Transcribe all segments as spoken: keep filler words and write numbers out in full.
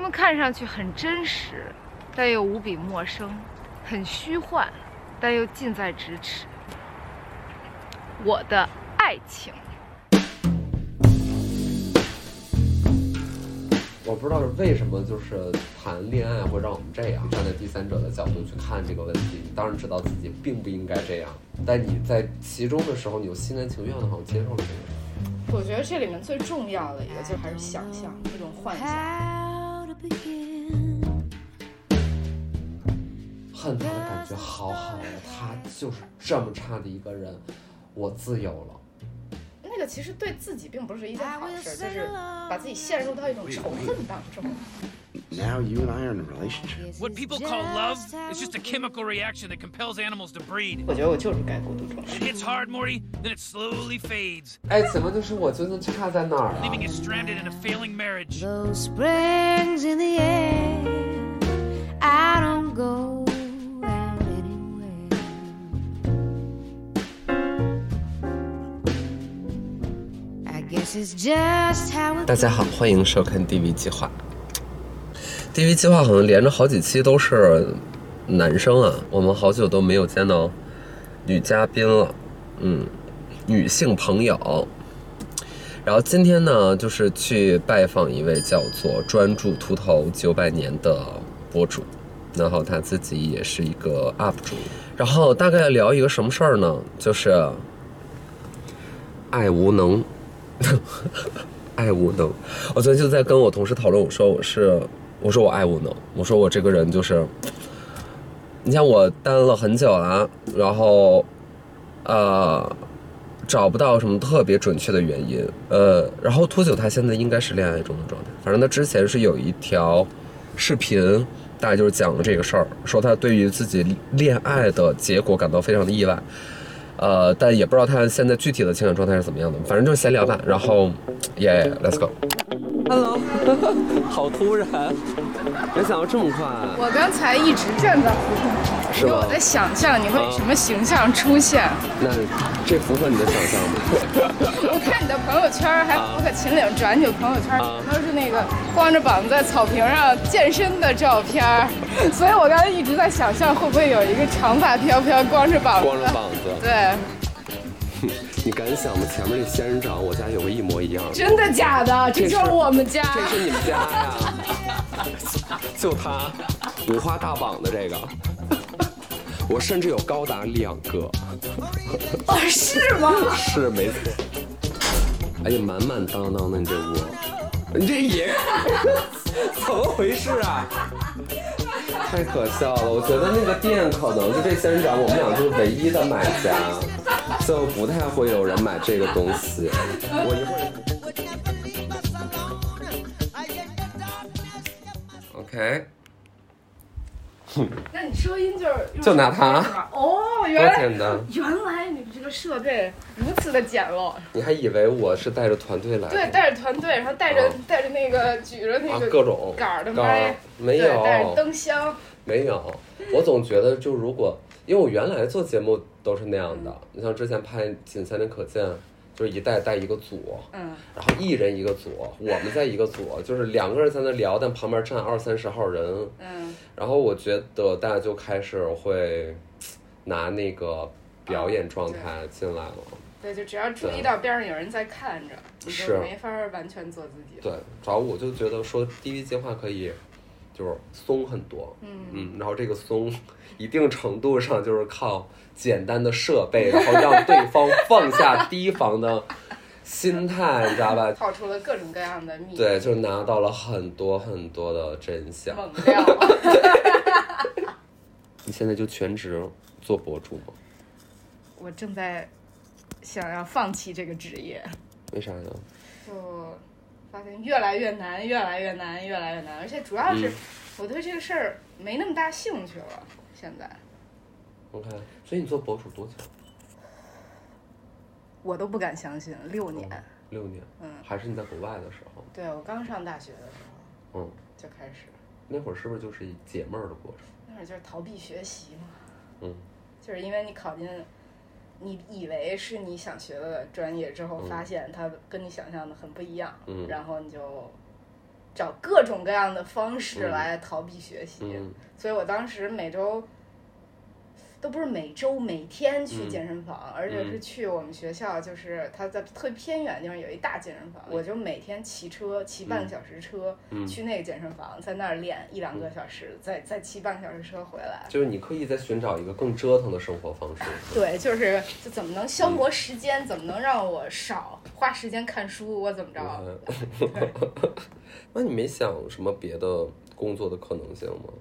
他们看上去很真实，但又无比陌生，很虚幻，但又近在咫尺。我的爱情，我不知道是为什么，就是谈恋爱会让我们这样站在第三者的角度去看这个问题。你当然知道自己并不应该这样，但你在其中的时候，你有心甘情愿的好像接受了这个。我觉得这里面最重要的一个就还是想象，这种幻想。恨他的感觉好好呀，他就是这么差的一个人，我自由了。那个其实对自己并不是一件好事，就是把自己陷入到一种仇恨当中。Now you and I are in a relationship. What people call love is just a chemical reaction that compels animals to breed. 我觉得我就是该孤独终生。It's hard, Morty, then it slowly fades. 哎，怎么就是我究竟差在哪儿啊 ？Leaving it stranded in a failing marriage. Those springs in the air, I don't go.大家好，欢迎收看 D V 计划。D V 计划好像连着好几期都是男生啊，我们好久都没有见到女嘉宾了，嗯，女性朋友。然后今天呢，就是去拜访一位叫做专注秃头九百年的博主，然后他自己也是一个 U P 主，然后大概聊一个什么事儿呢？就是爱无能。爱无能，我昨天就在跟我同事讨论，我说我是，我说我爱无能，我说我这个人就是，你像我单了很久啊，然后，呃，找不到什么特别准确的原因，呃，然后秃九他现在应该是恋爱中的状态，反正他之前是有一条视频，大概就是讲了这个事儿，说他对于自己恋爱的结果感到非常的意外。呃，但也不知道他现在具体的情感状态是怎么样的，反正就是闲聊吧。然后，耶、yeah, ，Let's go。Hello， 好突然，没想到这么快。我刚才一直站在胡同，是我在想象你会以什么形象出现。啊、那这符合你的想象吗？我看你的朋友圈，还符合秦岭转你的朋友圈，都是那个光着膀子在草坪上健身的照片。所以我刚才一直在想象，会不会有一个长发飘飘、光着膀子。光着膀子。对，你敢想吗？前面那仙人掌，我家有个一模一样的。真的假的？这就是我们家。这是你们家呀？就他，五花大绑的这个，我甚至有高达两个。哦，是吗？是，没错。哎呀，满满当当的你这屋，你这也怎么回事啊？太可笑了！我觉得那个店可能是这仙人掌，我们俩就是唯一的买家，就不太会有人买这个东西。我一会儿 ，OK。那你收音就是就拿它哦，原来原来你这个设备如此的简陋，你还以为我是带着团队来的？对，带着团队，然后带着、啊、带着那个举着那个、啊、各种杆的麦，没有带着灯箱，没有。我总觉得就如果因为我原来做节目都是那样的，你、嗯、像之前拍《仅三年可见》。就是一代带一个组，嗯，然后一人一个组，我们在一个组，就是两个人在那聊，但旁边站二三十号人，嗯，然后我觉得大家就开始会拿那个表演状态进来了，哦、对, 对，就只要注意到边上有人在看着，你就没法完全做自己。对，主要我就觉得说第一计划可以就是松很多，嗯嗯，然后这个松一定程度上就是靠。简单的设备，然后让对方放下提防的心态，你知道吧？跑出了各种各样的秘密。对，就拿到了很多很多的真相。猛料。你现在就全职做博主吗？我正在想要放弃这个职业。为啥呢？就发现越来越难，越来越难，越来越难，而且主要是我对这个事儿没那么大兴趣了，现在。OK， 所以你做博主多久？我都不敢相信，六年。嗯、六年，嗯，还是你在国外的时候。对，我刚上大学的时候，嗯，就开始。那会儿是不是就是解闷儿的过程？那会儿就是逃避学习嘛。嗯。就是因为你考进，你以为是你想学的专业之后，发现它跟你想象的很不一样，嗯，然后你就找各种各样的方式来逃避学习、嗯、所以我当时每周都不是每周每天去健身房、嗯、而且是去我们学校，就是它在特别偏远的地方有一大健身房、嗯、我就每天骑车骑半个小时车、嗯、去那个健身房在那儿练一两个小时、嗯、再再骑半个小时车回来，就是你刻意在寻找一个更折腾的生活方式。对，就是就怎么能消磨时间、嗯、怎么能让我少花时间看书，我怎么着、嗯、那你没想什么别的工作的可能性吗？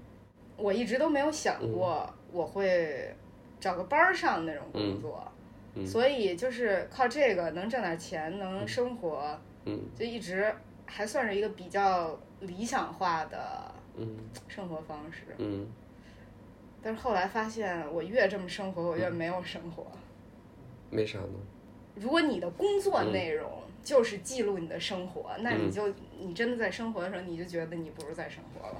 我一直都没有想过、嗯我会找个班上那种工作、嗯嗯、所以就是靠这个能挣点钱能生活、嗯、就一直还算是一个比较理想化的生活方式、嗯嗯、但是后来发现我越这么生活我越没有生活。没啥呢，如果你的工作内容就是记录你的生活、嗯、那你就你真的在生活的时候你就觉得你不是在生活了。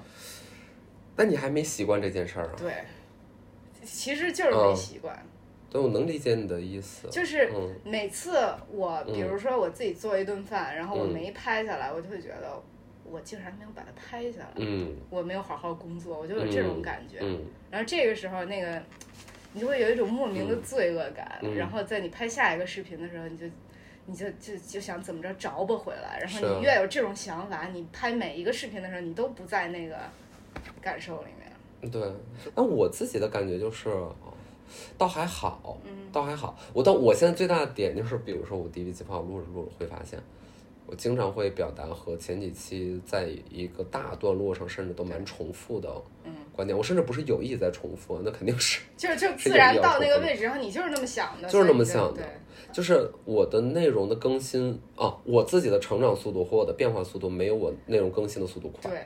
那你还没习惯这件事儿啊？对，其实就是没习惯、嗯、对，我能理解你的意思。就是每次我、嗯、比如说我自己做一顿饭、嗯、然后我没拍下来我就会觉得我竟然没有把它拍下来、嗯、我没有好好工作，我就有这种感觉、嗯嗯、然后这个时候那个你就会有一种莫名的罪恶感、嗯、然后在你拍下一个视频的时候你就你就就就想怎么着着不回来，然后你越有这种想法你拍每一个视频的时候你都不在那个感受里面。对，但我自己的感觉就是倒还好、嗯、倒还好。我到我现在最大的点就是比如说我第一期跑录着录着会发现我经常会表达和前几期在一个大段落上甚至都蛮重复的观点、嗯、我甚至不是有意在重复，那肯定是就就自然到那个位置，然后你就是那么想的，就是那么想的，就是我的内容的更新啊，我自己的成长速度和我的变化速度没有我内容更新的速度快。对，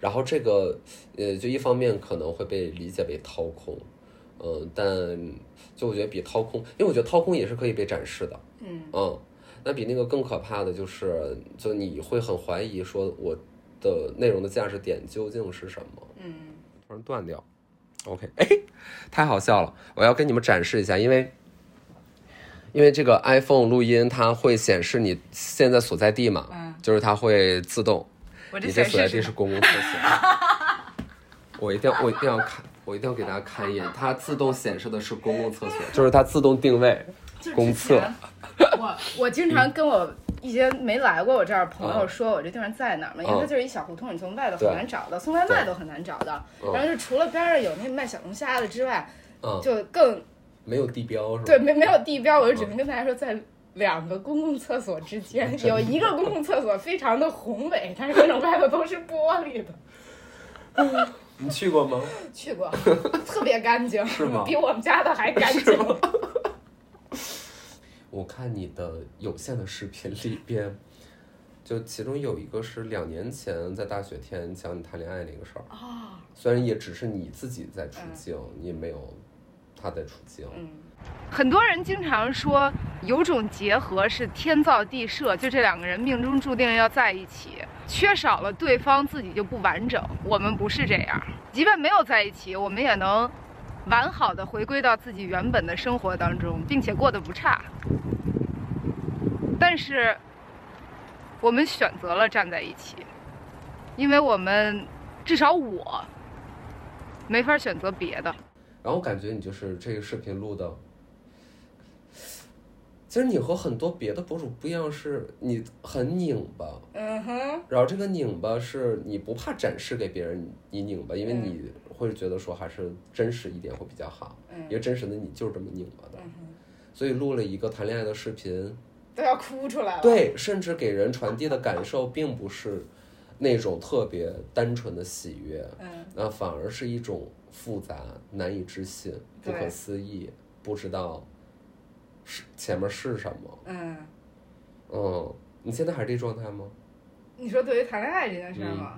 然后这个呃就一方面可能会被理解为掏空，嗯、呃、但就我觉得比掏空，因为我觉得掏空也是可以被展示的，嗯嗯，那比那个更可怕的就是就你会很怀疑说我的内容的价值点究竟是什么。嗯，突然断掉 OK， 哎太好笑了，我要跟你们展示一下，因为因为这个 iPhone 录音它会显示你现在所在地嘛、嗯、就是它会自动，你这所在地是公共厕所，我一定要我一定要看，我一定要给大家看一眼，它自动显示的是公共厕所，就是它自动定位公厕。我我经常跟我一些没来过我这儿朋友说我这地方在哪儿嘛、嗯，因为它就是一小胡同，你从外头很难找到，送外卖都很难找到，然后就除了边上有那卖小龙虾的之外，嗯、就更没有地标是吧？对，没没有地标，我就只能跟大家说在。两个公共厕所之间有一个公共厕所非常的宏伟，但是那种外头都是玻璃的。你去过吗？去过，特别干净。是吗？比我们家的还干净。我看你的有限的视频里边，就其中有一个是两年前在大雪天讲你谈恋爱那个事儿、哦、虽然也只是你自己在出镜、嗯、你也没有他在出镜。嗯，很多人经常说有种结合是天造地设，就这两个人命中注定要在一起，缺少了对方自己就不完整。我们不是这样，即便没有在一起，我们也能完好的回归到自己原本的生活当中，并且过得不差。但是我们选择了站在一起，因为我们至少我没法选择别的。然后我感觉你就是这个视频录的，其实你和很多别的博主不一样，是你很拧巴，嗯哼，然后这个拧巴是你不怕展示给别人，你拧巴，因为你会觉得说还是真实一点会比较好，因为真实的你就是这么拧巴的，所以录了一个谈恋爱的视频都要哭出来了。对，甚至给人传递的感受并不是那种特别单纯的喜悦，那反而是一种复杂难以置信不可思议，不知道是前面是什么。嗯嗯，你现在还是这状态吗？你说对于谈恋爱这件事吗、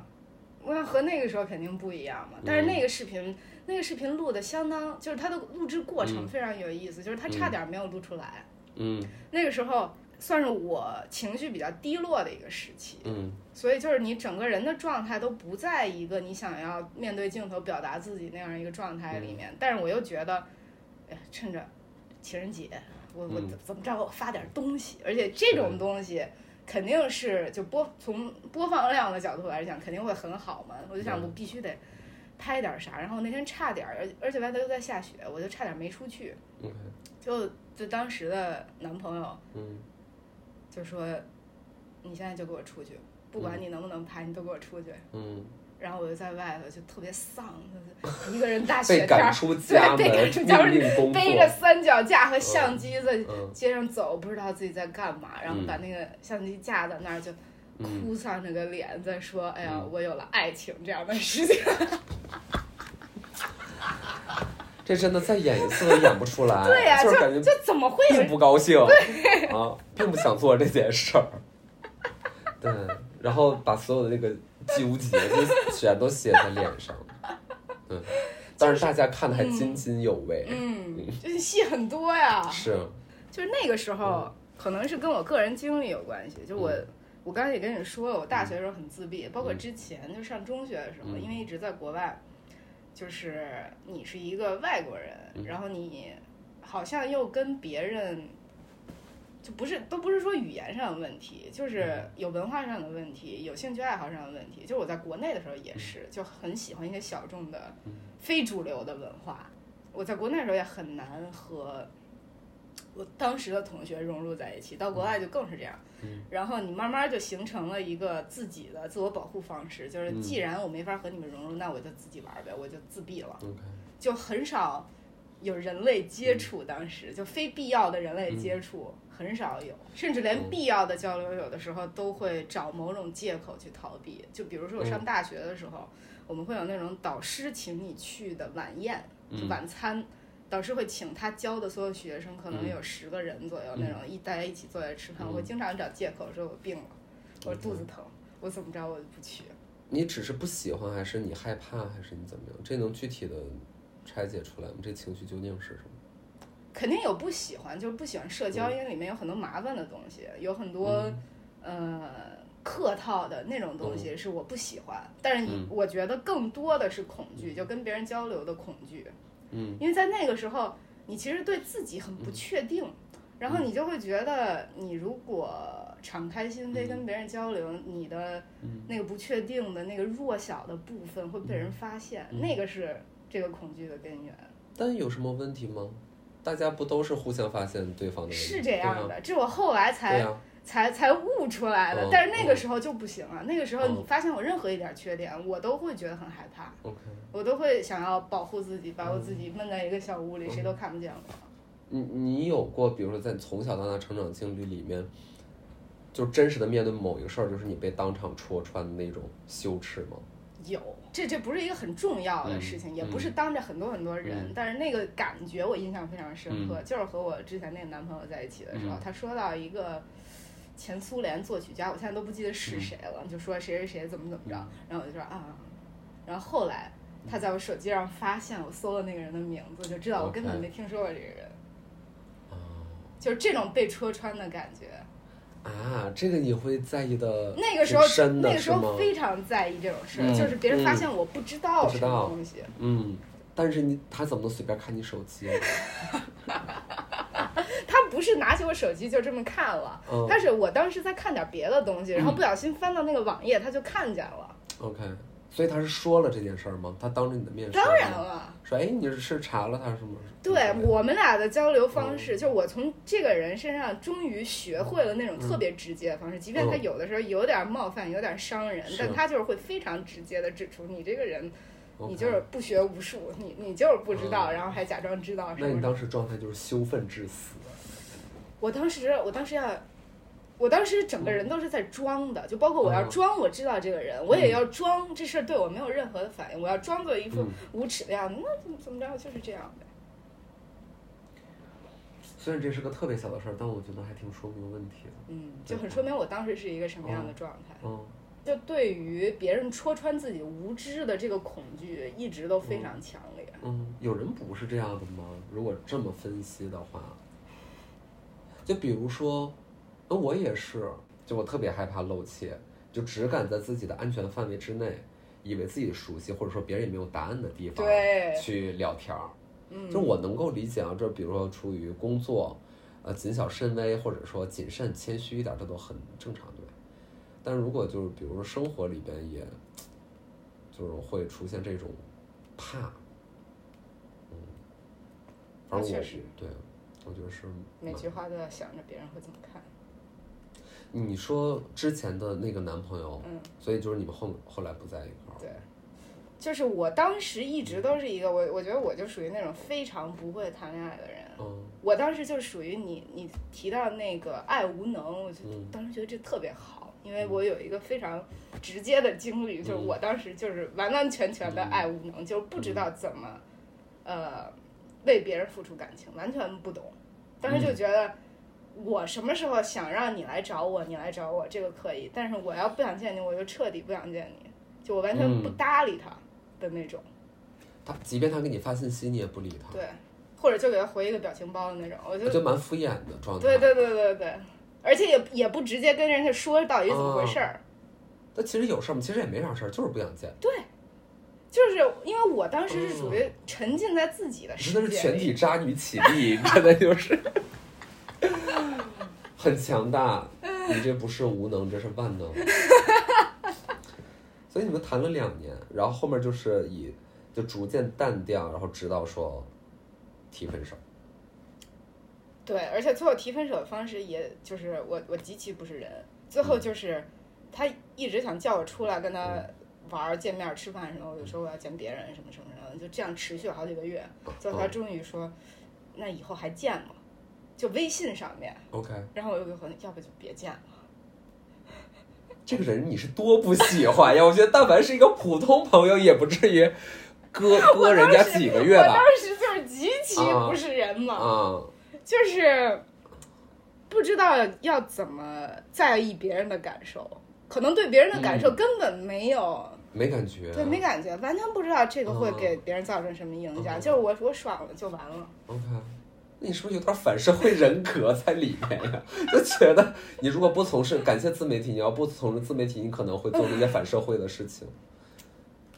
嗯、我和那个时候肯定不一样嘛，但是那个视频、嗯、那个视频录的相当，就是它的录制过程非常有意思、嗯、就是它差点没有录出来。嗯，那个时候算是我情绪比较低落的一个时期，嗯，所以就是你整个人的状态都不在一个你想要面对镜头表达自己那样一个状态里面，嗯、但是我又觉得，哎，趁着情人节，我我怎么着我发点东西，而且这种东西肯定是就播从播放量的角度来讲肯定会很好嘛，我就想我必须得拍点啥，然后那天差点，而且外头又在下雪，我就差点没出去，就就当时的男朋友就说你现在就给我出去，不管你能不能拍你都给我出去，嗯，然后我就在外头就特别丧，一个人大雪天被赶出家门，被赶出家门，背着三脚架和相机在街上走，嗯嗯、不知道自己在干嘛，然后把那个相机架在那儿就哭丧着个脸在说：“嗯、哎呀，我有了爱情这样的事情。”这真的再演一次都演不出来，对呀、啊，就是感觉就怎么会并不高兴，对啊，并不想做这件事儿，对。然后把所有的那个纠结就全都写在脸上，嗯，但是大家看的还津津有味，嗯，嗯就是戏很多呀，是，就是那个时候、嗯、可能是跟我个人经历有关系，就我、嗯、我刚才也跟你说了，我大学的时候很自闭，嗯、包括之前就上中学的时候、嗯，因为一直在国外，就是你是一个外国人，嗯、然后你好像又跟别人。就不是都不是说语言上的问题，就是有文化上的问题，有兴趣爱好上的问题。就是我在国内的时候也是，就很喜欢一些小众的、非主流的文化。我在国内的时候也很难和我当时的同学融入在一起，到国外就更是这样。然后你慢慢就形成了一个自己的自我保护方式，就是既然我没法和你们融入，那我就自己玩呗，我就自闭了，就很少有人类接触，当时就非必要的人类接触。很少有，甚至连必要的交流有的时候都会找某种借口去逃避。就比如说我上大学的时候、嗯、我们会有那种导师请你去的晚宴、嗯、晚餐，导师会请他教的所有学生，可能有十个人左右、嗯、那种一大家一起坐在吃饭、嗯、我经常找借口说我病了，我肚子疼、嗯、我怎么着我就不去。你只是不喜欢还是你害怕还是你怎么样，这能具体的拆解出来吗？这情绪究竟是什么？肯定有不喜欢，就是不喜欢社交，因为里面有很多麻烦的东西，有很多、嗯、呃客套的那种东西是我不喜欢。但是、嗯、我觉得更多的是恐惧，就跟别人交流的恐惧。嗯，因为在那个时候，你其实对自己很不确定，嗯、然后你就会觉得，你如果敞开心扉跟别人交流，你的那个不确定的那个弱小的部分会被人发现，嗯、那个是这个恐惧的根源。但有什么问题吗？大家不都是互相发现对方的问题？是这样的，这我后来才、啊、才才悟出来的、嗯。但是那个时候就不行了、嗯，那个时候你发现我任何一点缺点，嗯、我都会觉得很害怕、嗯。我都会想要保护自己，把我自己闷在一个小屋里，嗯、谁都看不见我。你你有过，比如说在从小到大成长经历里面，就真实的面对某一个事儿，就是你被当场戳穿的那种羞耻吗？有，这这不是一个很重要的事情、嗯、也不是当着很多很多人、嗯、但是那个感觉我印象非常深刻、嗯、就是和我之前那个男朋友在一起的时候、嗯、他说到一个前苏联作曲家，我现在都不记得是谁了、嗯、就说谁谁谁怎么怎么着、嗯、然后我就说啊，然后后来他在我手机上发现我搜了那个人的名字，就知道我根本没听说过这个人、okay. 就是这种被戳穿的感觉啊，这个你会在意的，那个时候深的，那个时候非常在意这种事、嗯、就是别人发现我不知道什么东西，嗯，但是你他怎么能随便看你手机、啊、他不是拿起我手机就这么看了、嗯、但是我当时在看点别的东西，然后不小心翻到那个网页、嗯、他就看见了。 OK， 所以他是说了这件事吗？他当着你的面说？当然了，说哎你是查了他什么？对，我们俩的交流方式、嗯、就我从这个人身上终于学会了那种特别直接的方式、嗯、即便他有的时候有点冒犯有点伤人、嗯、但他就是会非常直接的指出你这个人、okay. 你就是不学无术，你你就是不知道、嗯、然后还假装知道什么。那你当时状态就是羞愤致死？我当时我当时要我当时整个人都是在装的，就包括我要装我知道这个人，嗯、我也要装这事儿对我没有任何的反应，我要装作一副无耻的样子，嗯、那怎么怎么着就是这样呗。虽然这是个特别小的事儿，但我觉得还挺说明问题的。嗯，就很说明我当时是一个什么样的状态。嗯，就对于别人戳穿自己无知的这个恐惧，一直都非常强烈。嗯，嗯有人不是这样的吗？如果这么分析的话，就比如说。那我也是，就我特别害怕露怯，就只敢在自己的安全范围之内，以为自己熟悉或者说别人也没有答案的地方去聊天儿。嗯，就我能够理解啊，这比如说出于工作，呃，谨小慎微或者说谨慎谦虚一点，这都很正常的。但如果就是比如说生活里边也就是会出现这种怕，嗯，反正我对我觉得是每句话都要想着别人会怎么看。你说之前的那个男朋友，嗯，所以就是你们后后来不在一块儿。对，就是我当时一直都是一个我我觉得我就属于那种非常不会谈恋爱的人，嗯，我当时就属于你你提到那个爱无能，我就当时觉得这特别好，因为我有一个非常直接的经历，嗯，就是我当时就是完完全全的爱无能，嗯，就是不知道怎么，嗯，呃为别人付出感情，完全不懂，当时就觉得，嗯，我什么时候想让你来找我你来找我这个可以，但是我要不想见你我就彻底不想见你，就我完全不搭理他的那种，嗯，他即便他给你发信息你也不理他，对，或者就给他回一个表情包的那种，我就我就蛮敷衍的状态，对对对对对，而且也也不直接跟人家说到底怎么回事儿，那，啊，其实有事儿吗？其实也没啥事儿，就是不想见，对，就是因为我当时是属于沉浸在自己的世界里，嗯，真的是全体渣女起立，真的就是很强大，你这不是无能，这是万能。所以你们谈了两年，然后后面就是以就逐渐淡掉，然后直到说提分手。对，而且最后提分手的方式也就是我我极其不是人，最后就是他一直想叫我出来跟他玩见面吃饭什么，我就说我要见别人什么什么什么，就这样持续了好几个月，最后他终于说，嗯，那以后还见吗？就微信上面 ，OK， 然后我又给回，要不就别见了。这个人你是多不喜欢呀！我觉得但凡是一个普通朋友，也不至于割割人家几个月吧。我当时就是极其不是人嘛，嗯嗯，就是不知道要怎么在意别人的感受，可能对别人的感受根本没有，嗯，没感觉，对，没感觉，完全不知道这个会给别人造成什么影响。嗯，就是我我爽了就完了。OK。你是不是有点反社会人格在里面呀，啊？就觉得你如果不从事感谢自媒体，你要不从事自媒体，你可能会做出一些反社会的事情，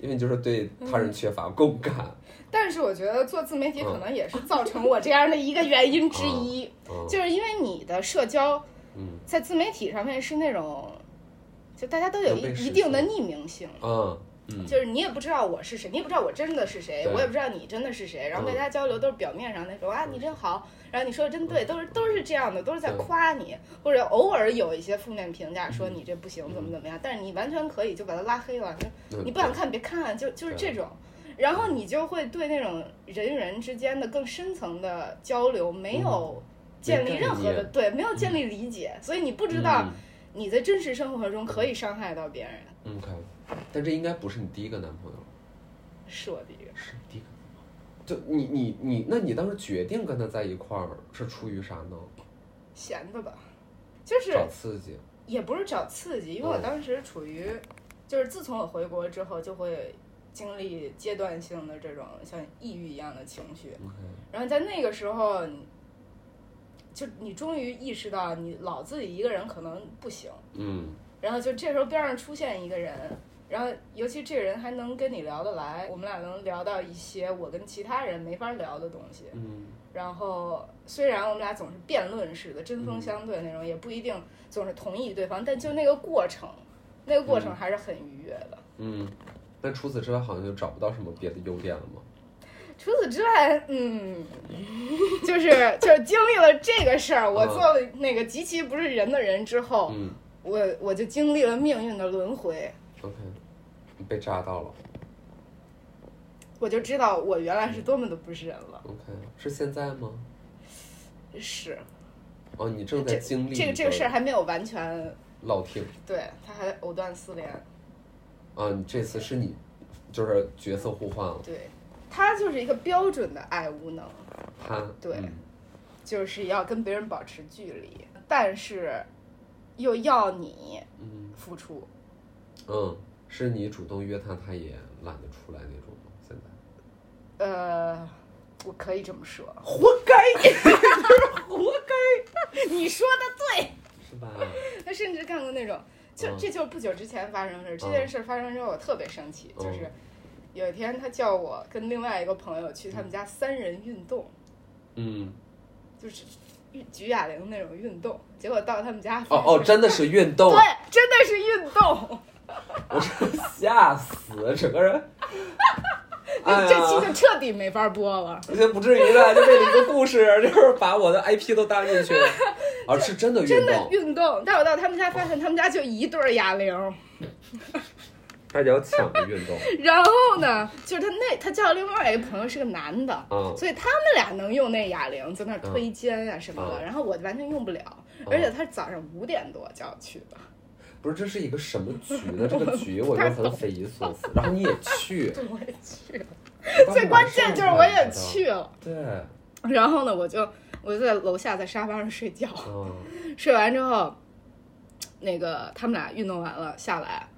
因为你就是对他人缺乏共感。嗯，但是我觉得做自媒体可能也是造成我这样的一个原因之一，嗯，就是因为你的社交，在自媒体上面是那种，就大家都有一一定的匿名性，嗯。嗯，就是你也不知道我是谁，你也不知道我真的是谁，我也不知道你真的是谁，然后大家交流都是表面上那种，嗯，啊你真好，然后你说的真对，嗯，都是都是这样的，都是在夸你，或者偶尔有一些负面评价说你这不行，嗯，怎么怎么样，但是你完全可以就把它拉黑了，嗯，你不想看别看，就就是这种，然后你就会对那种人与人之间的更深层的交流没有建立任何的，嗯，对，没有建立理解，嗯，所以你不知道你在真实生活中可以伤害到别人，嗯，OK，但这应该不是你第一个男朋友，是我第一个，是你第一个。就你你你，那你当时决定跟他在一块儿是出于啥呢？闲的吧，就是找刺激，也不是找刺激，因为我当时处于，嗯，就是自从我回国之后，就会经历阶段性的这种像抑郁一样的情绪，嗯，然后在那个时候，就你终于意识到你老自己一个人可能不行，嗯，然后就这时候边上出现一个人。然后，尤其这个人还能跟你聊得来，我们俩能聊到一些我跟其他人没法聊的东西。嗯。然后，虽然我们俩总是辩论式的、针锋相对那种，嗯，也不一定总是同意对方，但就那个过程，那个过程还是很愉悦的。嗯。那除此之外，好像就找不到什么别的优点了吗？除此之外，嗯，就是就是经历了这个事儿，我做了那个极其不是人的人之后，嗯，我我就经历了命运的轮回。OK， 你被扎到了，我就知道我原来是多么的不是人了。OK， 是现在吗？是。哦，你正在经历这个这个事儿，还没有完全落听。对，他还藕断丝连。啊，你这次是你就是角色互换了。对，他就是一个标准的爱无能。他对，嗯，就是要跟别人保持距离，但是又要你付出。嗯嗯，是你主动约他，他也懒得出来那种吗？现在，呃，我可以这么说，活该，活该，你说的对，是吧？他甚至干过那种，就，嗯，这就是不久之前发生的事。这件事发生之后，我特别生气，嗯，就是有一天他叫我跟另外一个朋友去他们家三人运动，嗯，就是举哑铃那种运动，结果到他们家哦哦，真的是运动，对，真的是运动，我真吓死，整个人。这期就彻底没法播了，哎、不至于的，就这一个故事，就是把我的 I P 都搭进去了。啊，是真的运动，真的运动。但我到他们家发现，他们家就一对哑铃，大家要抢着运动。然后呢，就是他那他叫另外一个朋友是个男的，嗯、所以他们俩能用那哑铃在那推肩呀、啊、什么的、嗯嗯，然后我完全用不了。而且他早上五点多就要去的。不是，这是一个什么局呢？这个局我觉得很匪夷所思。然后你也去，我也去了，最关键就是我也去了。对。然后呢，我就我就在楼下在沙发上睡觉，嗯、睡完之后，那个他们俩运动完了下来，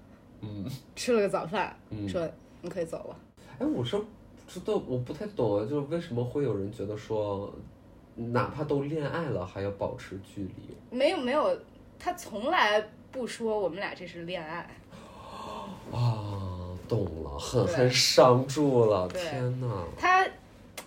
嗯，吃了个早饭，嗯、说你可以走了。哎，我说这都我不太懂，就是为什么会有人觉得说，哪怕都恋爱了还要保持距离？没有没有，他从来。不说我们俩这是恋爱啊，懂了，狠狠伤住了，天哪！他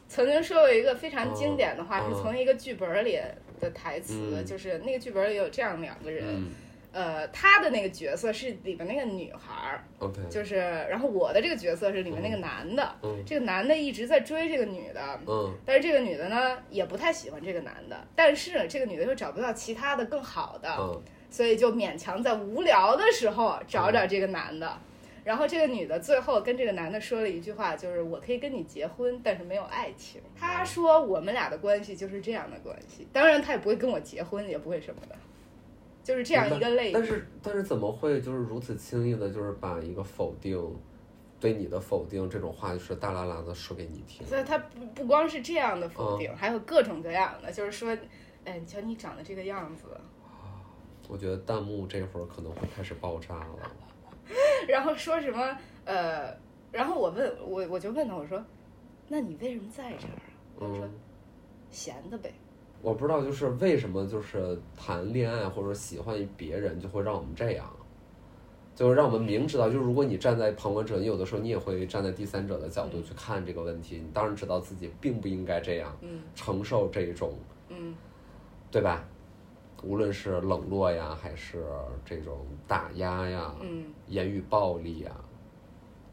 曾经说过一个非常经典的话，啊、是从一个剧本里的台词、嗯，就是那个剧本里有这样两个人，嗯、呃，他的那个角色是里面那个女孩、嗯、就是，然后我的这个角色是里面那个男的，嗯、这个男的一直在追这个女的、嗯，但是这个女的呢也不太喜欢这个男的，但是这个女的又找不到其他的更好的。嗯，所以就勉强在无聊的时候找找这个男的，然后这个女的最后跟这个男的说了一句话，就是我可以跟你结婚，但是没有爱情。他说我们俩的关系就是这样的关系，当然他也不会跟我结婚，也不会什么的，就是这样一个类型。但是但是怎么会就是如此轻易的，就是把一个否定，对你的否定这种话就是大啦啦的说给你听。所以他不不光是这样的否定，嗯、还有各种各样的，就是说，哎，你瞧你长得这个样子。我觉得弹幕这会儿可能会开始爆炸了，然后说什么呃，然后我问我我就问他，我说，那你为什么在这儿啊？他说，闲的呗。我不知道，就是为什么就是谈恋爱或者喜欢别人就会让我们这样，就是让我们明知道，就是如果你站在旁观者，你有的时候你也会站在第三者的角度去看这个问题，你当然知道自己并不应该这样，承受这一种，嗯，对吧？无论是冷落呀，还是这种打压呀，嗯，言语暴力呀，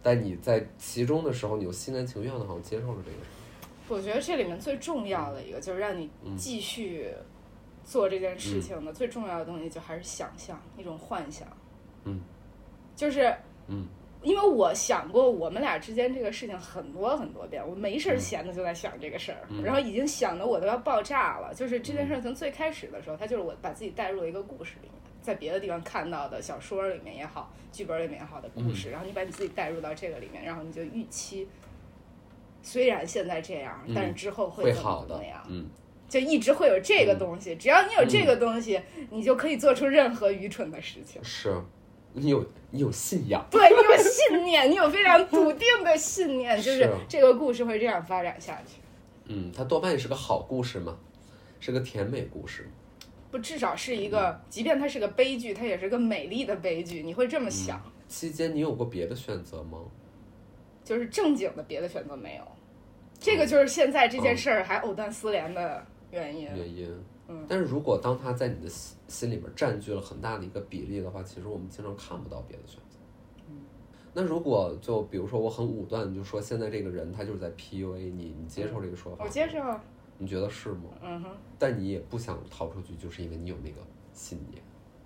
但你在其中的时候，你有心甘情愿的好像接受了这个。我觉得这里面最重要的一个，就是让你继续做这件事情的、嗯、最重要的东西，就还是想象，一种幻想。嗯，就是嗯，因为我想过我们俩之间这个事情很多很多遍，我没事闲的就在想这个事儿、嗯，然后已经想的我都要爆炸了。就是这件事从最开始的时候，它就是我把自己带入了一个故事里面，在别的地方看到的小说里面也好，剧本里面也好的故事，嗯、然后你把你自己带入到这个里面，然后你就预期，虽然现在这样，但是之后会怎么怎么样，嗯，就一直会有这个东西。嗯、只要你有这个东西、嗯，你就可以做出任何愚蠢的事情。是。你有你有信仰，对，你有信念，你有非常笃定的信念，就是这个故事会这样发展下去。嗯，它多半也是个好故事嘛，是个甜美故事。不，至少是一个，嗯、即便它是个悲剧，它也是个美丽的悲剧。你会这么想？嗯、期间你有过别的选择吗？就是正经的别的选择没有，这个就是现在这件事儿还藕断丝连的原因。嗯、原因。但是如果当他在你的心里面占据了很大的一个比例的话，其实我们经常看不到别的选择。嗯，那如果就比如说我很武断，就说现在这个人他就是在 P U A 你，你接受这个说法？我接受。你觉得是吗？嗯哼。但你也不想逃出去，就是因为你有那个信念。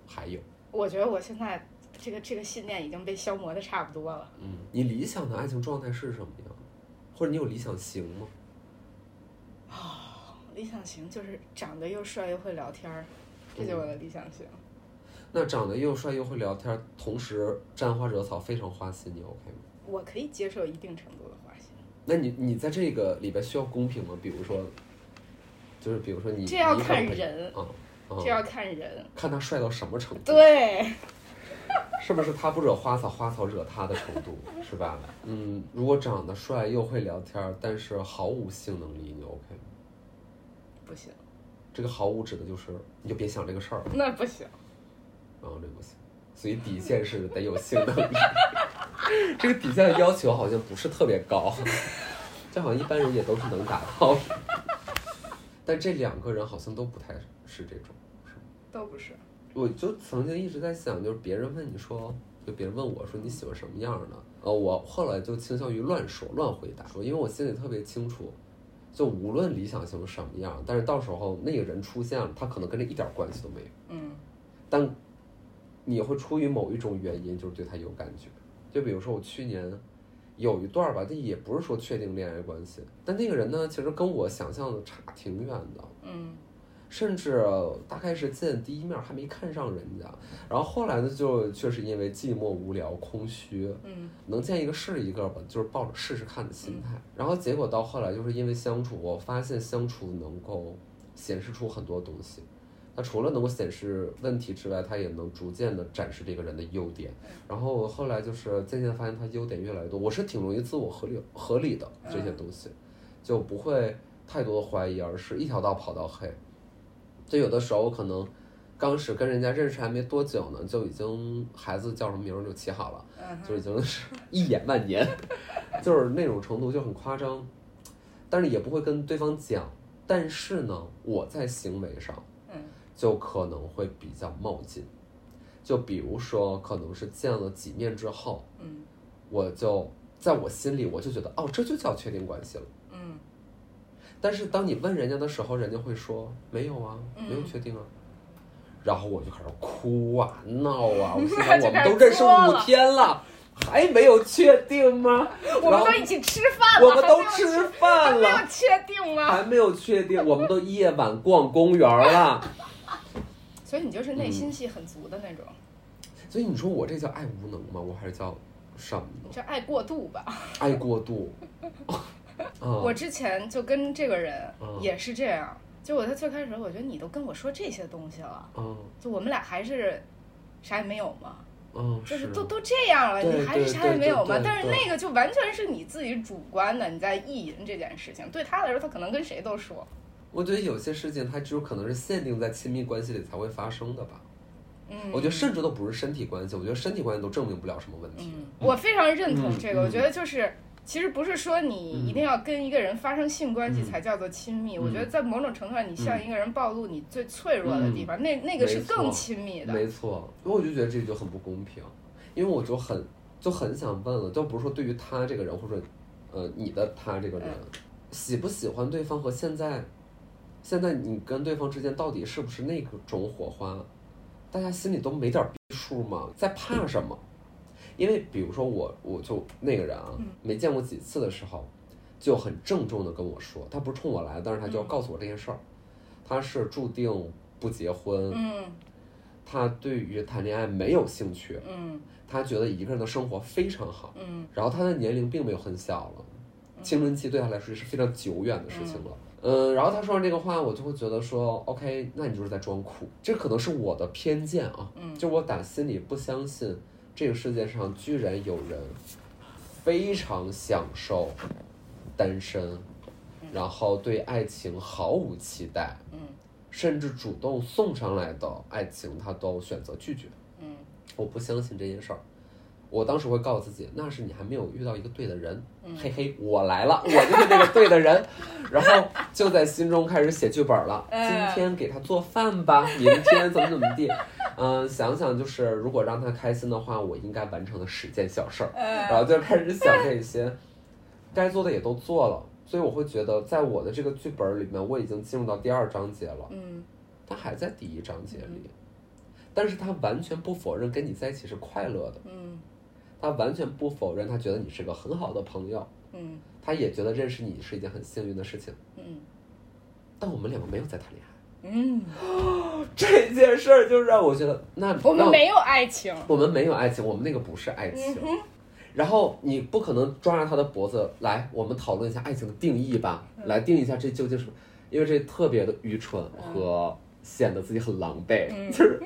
还有，我觉得我现在这个这个信念已经被消磨的差不多了。嗯，你理想的爱情状态是什么样？或者你有理想型吗？啊。理想型就是长得又帅又会聊天，这就是我的理想型、嗯。那长得又帅又会聊天，同时沾花惹草，非常花心，你 OK 吗？我可以接受一定程度的花心。那你你在这个里边需要公平吗？比如说，就是比如说你这要看人啊、嗯嗯，这要看人，看他帅到什么程度？对，是不是他不惹花草，花草惹他的程度，是吧？嗯，如果长得帅又会聊天，但是毫无性能力，你 OK 吗？不行，这个毫无指的就是你就别想这个事儿。那不行，然后这不行，所以底线是得有性能力。这个底线的要求好像不是特别高，这好像一般人也都是能达到的。但这两个人好像都不太是这种，是都不是。我就曾经一直在想，就是别人问你说，就别人问我说你喜欢什么样的，呃，我后来就倾向于乱说乱回答，因为我心里特别清楚，就无论理想型什么样，但是到时候那个人出现了，他可能跟这一点关系都没有。嗯，但你会出于某一种原因，就是对他有感觉。就比如说我去年有一段吧，这也不是说确定恋爱关系，但那个人呢，其实跟我想象的差挺远的。嗯，甚至大概是见第一面还没看上人家，然后后来呢，就确实因为寂寞、无聊、空虚，嗯，能见一个是一个吧，就是抱着试试看的心态。嗯、然后结果到后来，就是因为相处，我发现相处能够显示出很多东西。那除了能够显示问题之外，他也能逐渐的展示这个人的优点。然后后来就是渐渐发现他优点越来越多。我是挺容易自我合理合理的这些东西，就不会太多的怀疑，而是一条道跑到黑。就有的时候我可能刚是跟人家认识还没多久呢，就已经孩子叫什么名就起好了，就已经是一眼万年，就是那种程度，就很夸张。但是也不会跟对方讲。但是呢，我在行为上就可能会比较冒进，就比如说可能是见了几面之后，嗯，我就在我心里我就觉得哦，这就叫确定关系了，嗯。但是当你问人家的时候，人家会说没有啊，没有确定啊，嗯、然后我就开始哭啊闹啊，我心想我们都认识五天了。还没有确定吗？我们都一起吃饭了，我们都吃饭了，还没有确定吗？还没有确定，我们都夜晚逛公园了。所以你就是内心戏很足的那种。嗯、所以你说我这叫爱无能吗？我还是叫什么呢？叫爱过度吧。爱过度。嗯、我之前就跟这个人也是这样，嗯、就我在最开始，我觉得你都跟我说这些东西了，嗯，就我们俩还是啥也没有嘛。嗯，就是都都这样了，你还是啥也没有嘛？但是那个就完全是你自己主观的，你在意淫这件事情。对他来说，他可能跟谁都说。我觉得有些事情，它只有可能是限定在亲密关系里才会发生的吧。嗯，我觉得甚至都不是身体关系，我觉得身体关系都证明不了什么问题。嗯、我非常认同这个，嗯、我觉得就是其实不是说你一定要跟一个人发生性关系才叫做亲密。嗯、我觉得在某种程度上，你向一个人暴露你最脆弱的地方，嗯、那那个是更亲密的。没错，因为我就觉得这就很不公平，因为我就很就很想问了，就不是说对于他这个人或者呃你的他这个人、嗯、喜不喜欢对方和现在现在你跟对方之间到底是不是那种火花，大家心里都没点数吗？在怕什么？因为比如说我我就那个人啊，没见过几次的时候就很郑重的跟我说，他不是冲我来，但是他就要告诉我这件事儿，他是注定不结婚，嗯，他对于谈恋爱没有兴趣，嗯，他觉得一个人的生活非常好，嗯，然后他的年龄并没有很小了，青春期对他来说是非常久远的事情了，嗯，然后他说完这个话，我就会觉得说 OK， 那你就是在装酷，这可能是我的偏见啊，嗯，就我打心里不相信这个世界上居然有人非常享受单身，然后对爱情毫无期待，甚至主动送上来的爱情他都选择拒绝。我不相信这件事儿。我当时会告诉自己，那是你还没有遇到一个对的人。嘿嘿，我来了，我就是那个对的人。然后就在心中开始写剧本了，今天给他做饭吧，明天怎么怎么地。嗯，想想就是如果让他开心的话，我应该完成了十件小事儿，然后就开始想这些，该做的也都做了，所以我会觉得在我的这个剧本里面，我已经进入到第二章节了，嗯，他还在第一章节里，但是他完全不否认跟你在一起是快乐的，嗯，他完全不否认他觉得你是个很好的朋友，嗯，他也觉得认识你是一件很幸运的事情，嗯，但我们两个没有在谈恋爱。嗯，这件事儿就让我觉得，那我们没有爱情，我们没有爱情，我们那个不是爱情。嗯、然后你不可能抓着他的脖子来，我们讨论一下爱情的定义吧，嗯、来定义一下这究竟是，因为这特别的愚蠢和显得自己很狼狈，嗯、就是，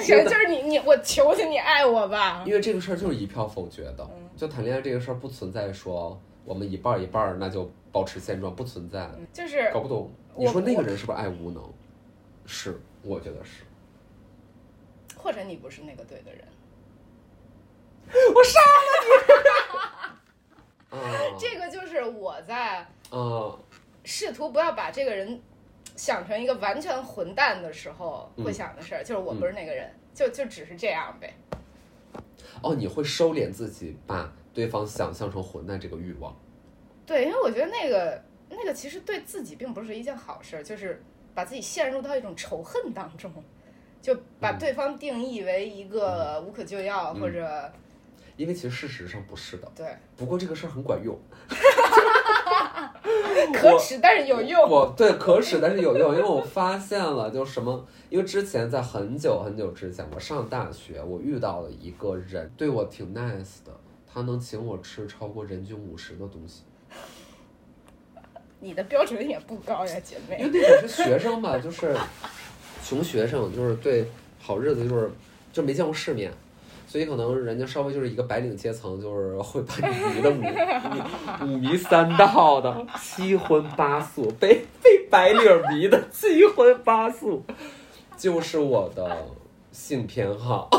行，就是你你我求求你爱我吧。因为这个事儿就是一票否决的，就谈恋爱这个事儿不存在说我们一半一半，那就保持现状，不存在，就是搞不懂。你说那个人是不是爱无能？是，我觉得是，或者你不是那个对的人，我杀了你。这个就是我在试图不要把这个人想成一个完全混蛋的时候会想的事儿，嗯，就是我不是那个人，嗯，就就只是这样呗。哦，你会收敛自己，把对方想象成混蛋这个欲望。对，因为我觉得那个那个其实对自己并不是一件好事，就是把自己陷入到一种仇恨当中，就把对方定义为一个无可救药，嗯，或者，因为其实事实上不是的。对，不过这个事儿很管用。可耻但是有用。我对，可耻但是有用，因为我发现了，就是什么，因为之前在很久很久之前，我上大学，我遇到了一个人，对我挺 nice 的，他能请我吃超过人均五十的东西。你的标准也不高呀，姐妹。因为那种是学生吧，就是穷学生，就是对好日子就是就没见过世面。所以可能人家稍微就是一个白领阶层，就是会把你迷的五五迷三道的，七荤八素，被被白领迷的七荤八素，就是我的性偏好，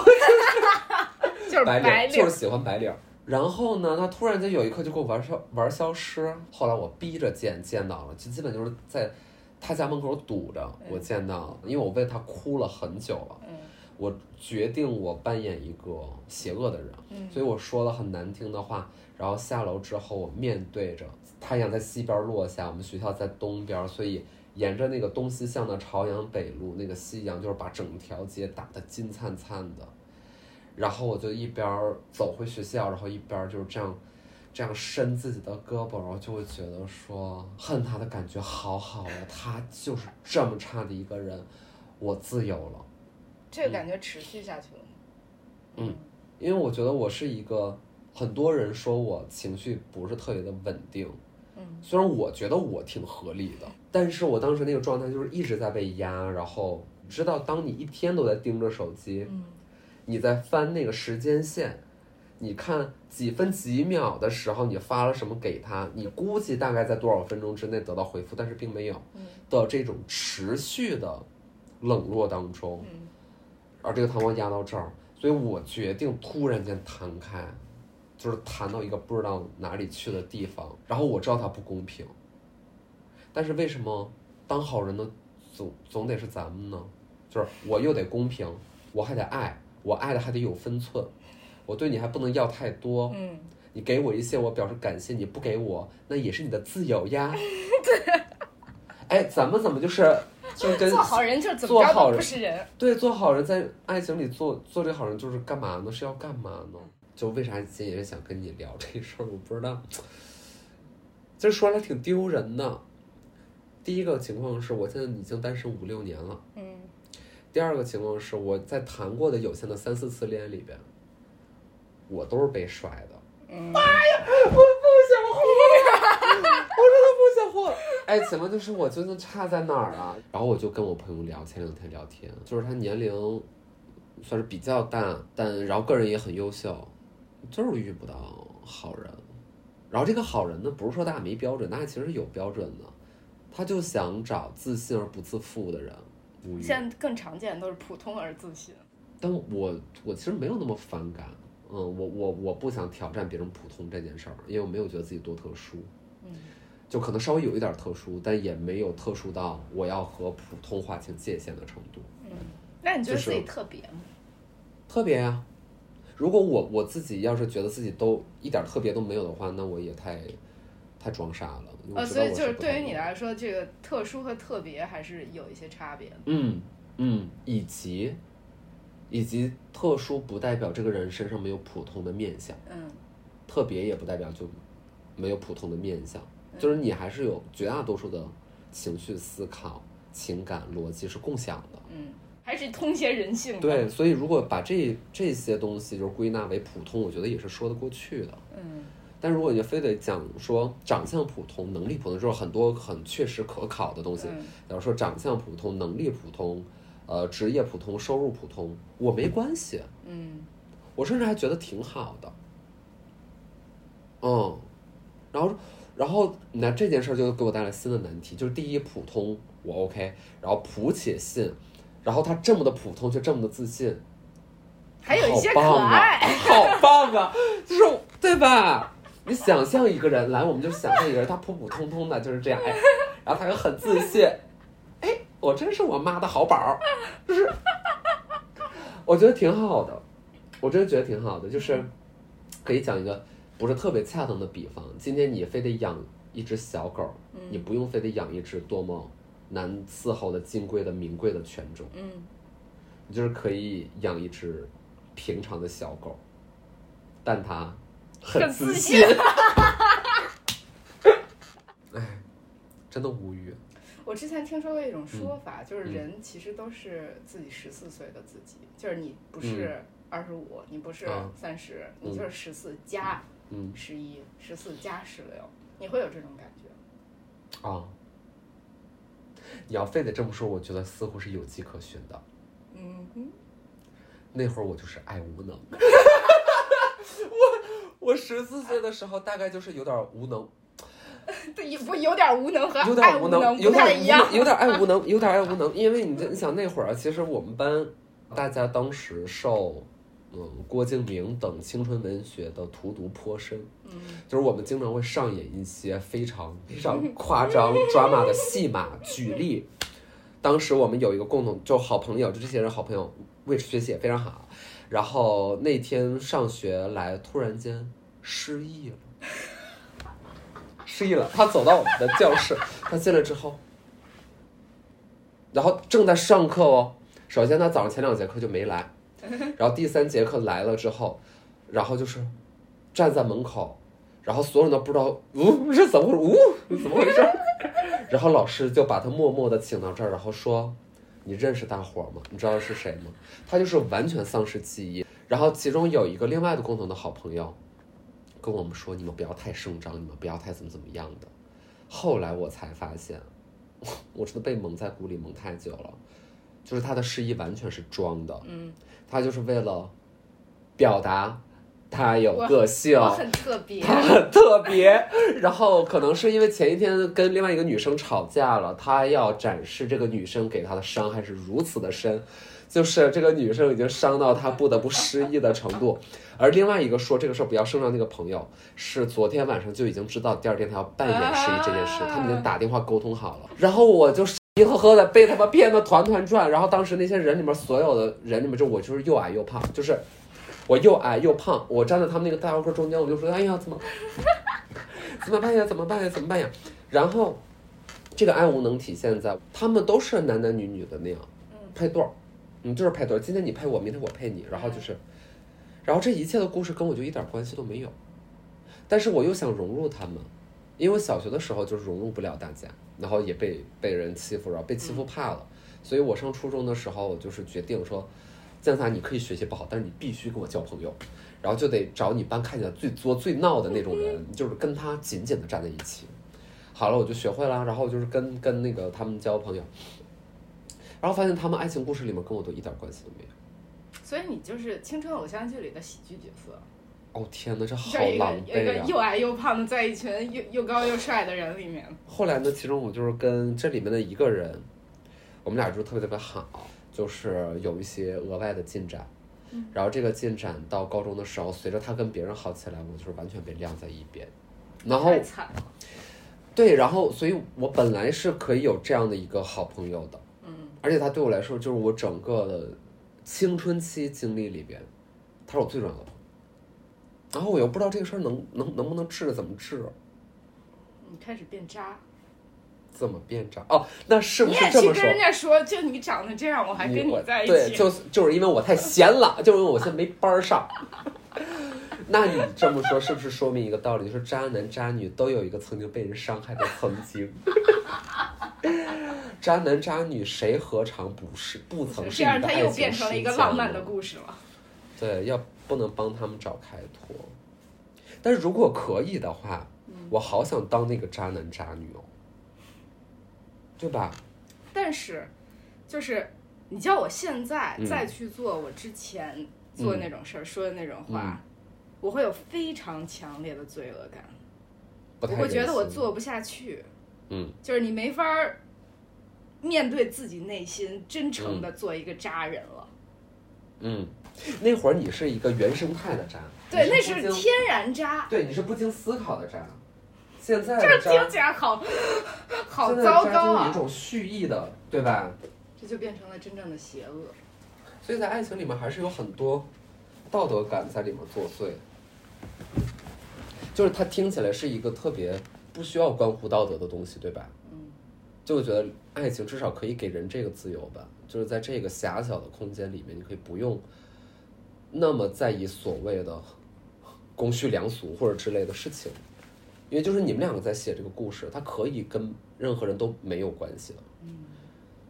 就是白领，就是喜欢白领。然后呢，他突然间有一刻就给我玩消玩消失，后来我逼着见见到了，就基本就是在他家门口堵着，我见到了，因为我为他哭了很久了。嗯，我决定我扮演一个邪恶的人，嗯，所以我说了很难听的话，然后下楼之后我面对着太阳在西边落下，我们学校在东边，所以沿着那个东西向的朝阳北路，那个夕阳就是把整条街打得金灿灿的，然后我就一边走回学校，然后一边就是这样这样伸自己的胳膊，然后就会觉得说恨他的感觉好好啊，他就是这么差的一个人，我自由了。这个感觉持续下去了。嗯，因为我觉得我是一个，很多人说我情绪不是特别的稳定，嗯，虽然我觉得我挺合理的，但是我当时那个状态就是一直在被压，然后知道当你一天都在盯着手机，嗯，你在翻那个时间线，你看几分几秒的时候你发了什么给他，你估计大概在多少分钟之内得到回复，但是并没有的这种持续的冷落当中，嗯，而这个弹簧压到这儿，所以我决定突然间弹开，就是弹到一个不知道哪里去的地方。然后我知道它不公平，但是为什么当好人的总总得是咱们呢？就是我又得公平，我还得爱，我爱的还得有分寸，我对你还不能要太多。嗯，你给我一些，我表示感谢；你不给我，那也是你的自由呀。对。哎，咱们怎么就是？就跟做好人，就是怎么着都不是人。对，做好人在爱情里做做这好人就是干嘛呢？是要干嘛呢？就为啥今天也想跟你聊这事儿？我不知道，这说来挺丢人的。第一个情况是我现在已经单身五六年了，嗯。第二个情况是我在谈过的有限的三四次恋爱里边，我都是被甩的。嗯，妈呀，我不想活了。哎，怎么就是我究竟差在哪儿啊？然后我就跟我朋友聊，前两天聊天，就是他年龄算是比较大，但然后个人也很优秀，就是遇不到好人。然后这个好人呢，不是说大家没标准，大家其实有标准的，他就想找自信而不自负的人。现在更常见都是普通而自信。但我我其实没有那么反感，嗯，我我我不想挑战别人普通这件事儿，因为我没有觉得自己多特殊。嗯。就可能稍微有一点特殊，但也没有特殊到我要和普通划清界限的程度。嗯，那你觉得自己特别吗？就是，特别啊！如果我我自己要是觉得自己都一点特别都没有的话，那我也太太装傻了。呃、哦，所以就是对于你来说，这个特殊和特别还是有一些差别的。嗯嗯，以及以及特殊不代表这个人身上没有普通的面相。嗯，特别也不代表就没有普通的面相。就是你还是有绝大多数的情绪、思考、情感、逻辑是共享的，嗯，还是通些人性的。对，所以如果把这这些东西就是归纳为普通，我觉得也是说得过去的，嗯。但如果你非得讲说长相普通、能力普通，就是很多很确实可考的东西，嗯，比如说长相普通、能力普通、呃，职业普通、收入普通，我没关系，嗯，我甚至还觉得挺好的，嗯，然后。然后那这件事就给我带来新的难题，就是第一普通我 OK， 然后普且信，然后他这么的普通却这么的自信，还有一些可爱，好棒啊，好棒啊，就是对吧？你想象一个人来，我们就想象一个人，他普普通通的就是这样，哎，然后他又很自信，哎，我真是我妈的好宝，就是我觉得挺好的，我真的觉得挺好的，就是可以讲一个不是特别恰当的比方，今天你非得养一只小狗，嗯，你不用非得养一只多么难伺候的金贵的名贵的犬种，嗯，你就是可以养一只平常的小狗，但它很自信。哎，真的无语。我之前听说过一种说法，嗯，就是人其实都是自己十四岁的自己，嗯，就是你不是二十五，你不是三十，嗯，你就是十四加十一，十四加十六，你会有这种感觉？啊，你要非得这么说，我觉得似乎是有迹可循的。嗯哼，那会儿我就是爱无能。我我十四岁的时候，大概就是有点无能。对，不有点无能和爱无能不太一样，有点爱无能，有点爱无能。因为你你想那会儿啊，其实我们班大家当时受嗯郭敬明等青春文学的荼毒颇深，嗯，就是我们经常会上演一些非常非常夸张抓马的戏码。举例，当时我们有一个共同就好朋友，就这些人好朋友，位置学习也非常好。然后那天上学来，突然间失忆了。失忆了，他走到我们的教室，他进来之后，然后正在上课哦。首先他早上前两节课就没来，然后第三节课来了之后，然后就是站在门口，然后所有人都不知道呜是怎么回事，呜怎么回事？然后老师就把他默默的请到这儿，然后说：“你认识大伙吗？你知道是谁吗？”他就是完全丧失记忆。然后其中有一个另外的共同的好朋友。跟我们说你们不要太声张，你们不要太怎么怎么样的。后来我才发现，我真的被蒙在鼓里蒙太久了，就是他的失忆完全是装的，嗯，他就是为了表达他有个性，我很特别，他很特别。然后可能是因为前一天跟另外一个女生吵架了，他要展示这个女生给他的伤害是如此的深。就是这个女生已经伤到她不得不失忆的程度，而另外一个说这个事儿不要声张那个朋友，是昨天晚上就已经知道第二天她要扮演失忆这件事，他们已经打电话沟通好了。然后我就一呵呵的被他们骗得团团转。然后当时那些人里面，所有的人里面，就我就是又矮又胖，就是我又矮又胖，我站在他们那个大高个中间，我就说哎呀怎么怎么办呀，怎么办呀，怎么办呀？然后这个爱无能体现在他们都是男男女女的那样配对儿。你就是配对，今天你配我，明天我配你，然后就是，然后这一切的故事跟我就一点关系都没有，但是我又想融入他们，因为我小学的时候就是融入不了大家，然后也被被人欺负，然后被欺负怕了，所以我上初中的时候，我就是决定说，建萨你可以学习不好，但是你必须跟我交朋友，然后就得找你班看起来最作最闹的那种人，就是跟他紧紧的站在一起。好了，我就学会了，然后就是跟跟那个他们交朋友。然后发现他们爱情故事里面跟我都一点关系都没有，所以你就是青春偶像剧里的喜剧角色。哦天哪，这好狼狈啊！一个又矮又胖的，在一群又又高又帅的人里面。后来呢，其中我就是跟这里面的一个人，我们俩就特别特别好，就是有一些额外的进展。嗯。然后这个进展到高中的时候，随着他跟别人好起来，我就是完全被晾在一边。然后太惨了。对，然后所以我本来是可以有这样的一个好朋友的。而且他对我来说，就是我整个的青春期经历里边，他是我最重要的朋友。然后我又不知道这个事儿能能能不能治，怎么治？你开始变渣？怎么变渣？哦，那是不是这么说？你也去跟人家说，就你长得这样，我还跟你在一起。对，就是就是因为我太闲了，就因为我现在没班上。那你这么说，是不是说明一个道理？就是渣男渣女都有一个曾经被人伤害的曾经。渣男渣女谁何尝不是不曾是你的爱情？这样他又变成了一个浪漫的故事了。对，要不能帮他们找开脱，但是如果可以的话，嗯，我好想当那个渣男渣女哦，对吧？但是就是你叫我现在再去做我之前做那种事儿，嗯，说的那种话，嗯，我会有非常强烈的罪恶感，我会觉得我做不下去。嗯，就是你没法面对自己内心，真诚的做一个渣人了。嗯，那会儿你是一个原生态的渣，对，那是天然渣，对，你是不经思考的渣。现在的渣这听起来好好糟糕啊！有一种蓄意的对吧？这就变成了真正的邪恶。所以在爱情里面还是有很多道德感在里面作祟，就是它听起来是一个特别不需要关乎道德的东西，对吧？嗯，就我觉得爱情至少可以给人这个自由吧，就是在这个狭小的空间里面，你可以不用那么在意所谓的公序良俗或者之类的事情，因为就是你们两个在写这个故事，它可以跟任何人都没有关系了，嗯，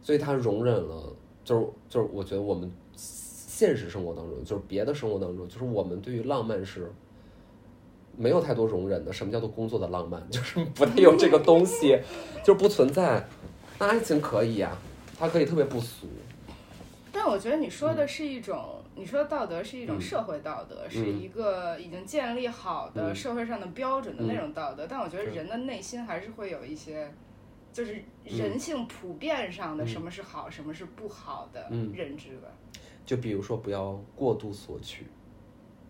所以它容忍了，就是就是我觉得我们现实生活当中，就是别的生活当中，就是我们对于浪漫是没有太多容忍的。什么叫做工作的浪漫？就是不太有这个东西，就不存在。那爱情可以啊，它可以特别不俗。但我觉得你说的是一种，嗯、你说道德是一种社会道德，嗯、是一个已经建立好的社会上的标准的那种道德。嗯、但我觉得人的内心还是会有一些，就是人性普遍上的什么是好，嗯、什么是不好的认知吧。就比如说，不要过度索取，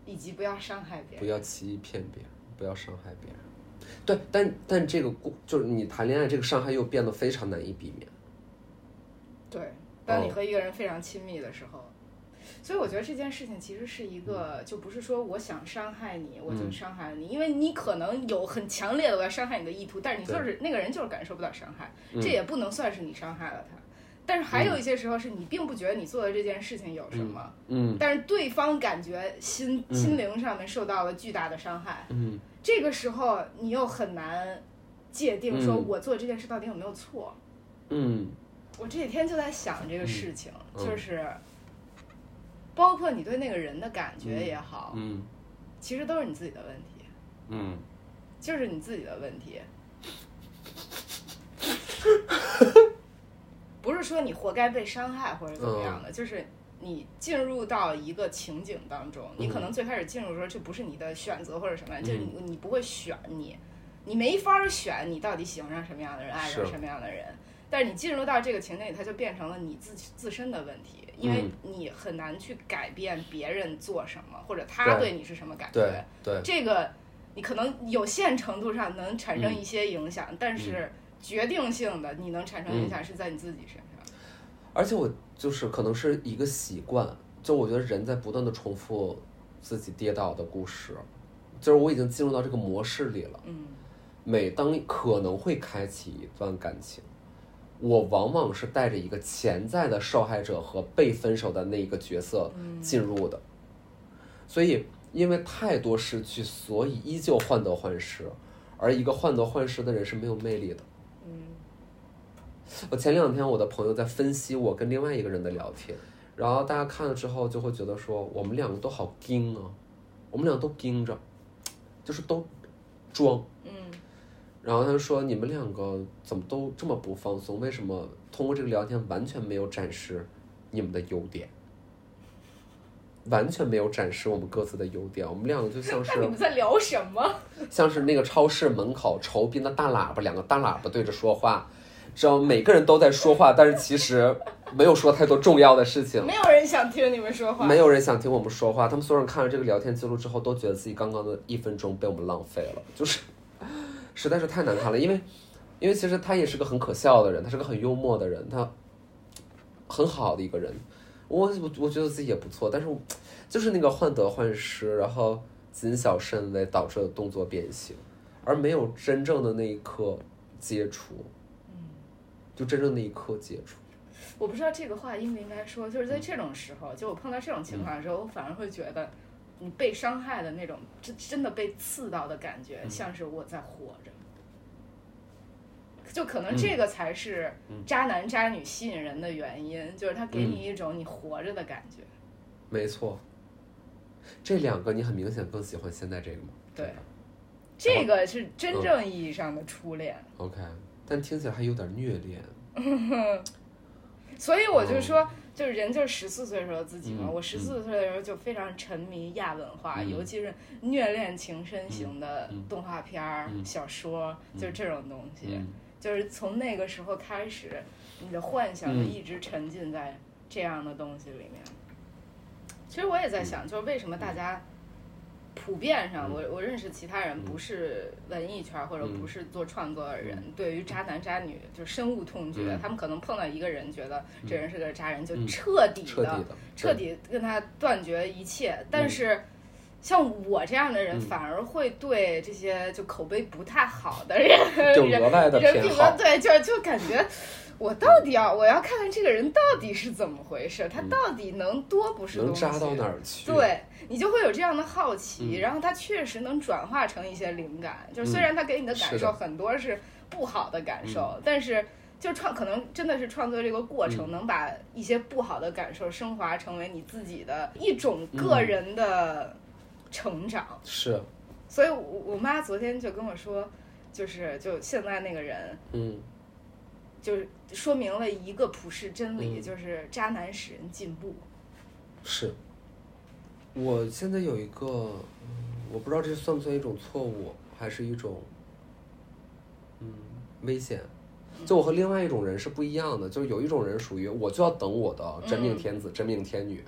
以及不要伤害别人，不要欺骗别人，不要伤害别人。对，但但这个就是你谈恋爱，这个伤害又变得非常难以避免。对，当你和一个人非常亲密的时候，哦、所以我觉得这件事情其实是一个，嗯、就不是说我想伤害你，我就伤害你，嗯、因为你可能有很强烈的我要伤害你的意图，但是你就是那个人就是感受不到伤害，嗯、这也不能算是你伤害了他。但是还有一些时候是你并不觉得你做的这件事情有什么，嗯，嗯但是对方感觉心、嗯、心灵上面受到了巨大的伤害，嗯，这个时候你又很难界定说我做这件事到底有没有错，嗯，我这几天就在想这个事情，嗯、就是包括你对那个人的感觉也好，嗯，嗯其实都是你自己的问题，嗯，就是你自己的问题。不是说你活该被伤害或者怎么样的，嗯、就是你进入到一个情景当中，嗯、你可能最开始进入的时候这不是你的选择或者什么，嗯、就是你你不会选你，你没法选你到底喜欢上什么样的人，爱上什么样的人。但是你进入到这个情景里，它就变成了你自自身的问题，因为你很难去改变别人做什么，嗯、或者他对你是什么感觉。对，对对这个你可能有限程度上能产生一些影响，嗯、但是。嗯决定性的你能产生影响是在你自己身上，嗯、而且我就是可能是一个习惯，就我觉得人在不断的重复自己跌倒的故事，就是我已经进入到这个模式里了，嗯、每当可能会开启一段感情，我往往是带着一个潜在的受害者和被分手的那一个角色进入的，嗯、所以因为太多失去，所以依旧患得患失，而一个患得患失的人是没有魅力的。我前两天我的朋友在分析我跟另外一个人的聊天，然后大家看了之后就会觉得说我们两个都好盯啊，我们俩都盯着，就是都装，嗯，然后他就说你们两个怎么都这么不放松，为什么通过这个聊天完全没有展示你们的优点，完全没有展示我们各自的优点，我们两个就像是那你们在聊什么，像是那个超市门口酬宾的大喇叭，两个大喇叭对着说话，知道每个人都在说话，但是其实没有说太多重要的事情，没有人想听你们说话，没有人想听我们说话，他们所有人看了这个聊天记录之后都觉得自己刚刚的一分钟被我们浪费了，就是实在是太难看了，因为因为其实他也是个很可笑的人，他是个很幽默的人，他很好的一个人，我我觉得自己也不错，但是就是那个患得患失，然后谨小慎微导致的动作变形，而没有真正的那一刻接触，就真正的一刻接触。我不知道这个话应不应该说，就是在这种时候，就我碰到这种情况的时候，嗯、我反而会觉得你被伤害的那种真真的被刺到的感觉，嗯、像是我在活着，就可能这个才是渣男渣女吸引人的原因，嗯、就是他给你一种你活着的感觉。没错，这两个你很明显更喜欢现在这个吗？对，这个是真正意义上的初恋，嗯、OK，但听起来还有点虐恋，嗯、所以我就说，哦、就是人就是十四岁的时候自己嘛，嗯、我十四岁的时候就非常沉迷亚文化，嗯、尤其是虐恋情深型的动画片、嗯、小说，嗯、就是这种东西，嗯、就是从那个时候开始，你的幻想就一直沉浸在这样的东西里面。嗯、其实我也在想，就是为什么大家普遍上我我认识其他人不是文艺圈或者不是做创作的人、嗯、对于渣男渣女就深恶痛绝、嗯、他们可能碰到一个人觉得这人是个渣人就彻底的、嗯、彻底的彻底跟他断绝一切、嗯、但是像我这样的人反而会对这些就口碑不太好的人就额外的偏好，对，就就感觉我到底要我要看看这个人到底是怎么回事，他到底能多不是东西能扎到哪儿去，对，你就会有这样的好奇、嗯、然后他确实能转化成一些灵感，就是虽然他给你的感受很多是不好的感受、嗯、但是就创可能真的是创作这个过程、嗯、能把一些不好的感受升华成为你自己的一种个人的成长、嗯、是，所以我我妈昨天就跟我说就是就现在那个人嗯就是说明了一个普世真理、嗯、就是渣男使人进步。是，我现在有一个我不知道这算不算一种错误还是一种嗯危险，就我和另外一种人是不一样的，就是有一种人属于我就要等我的真命天子、嗯、真命天女，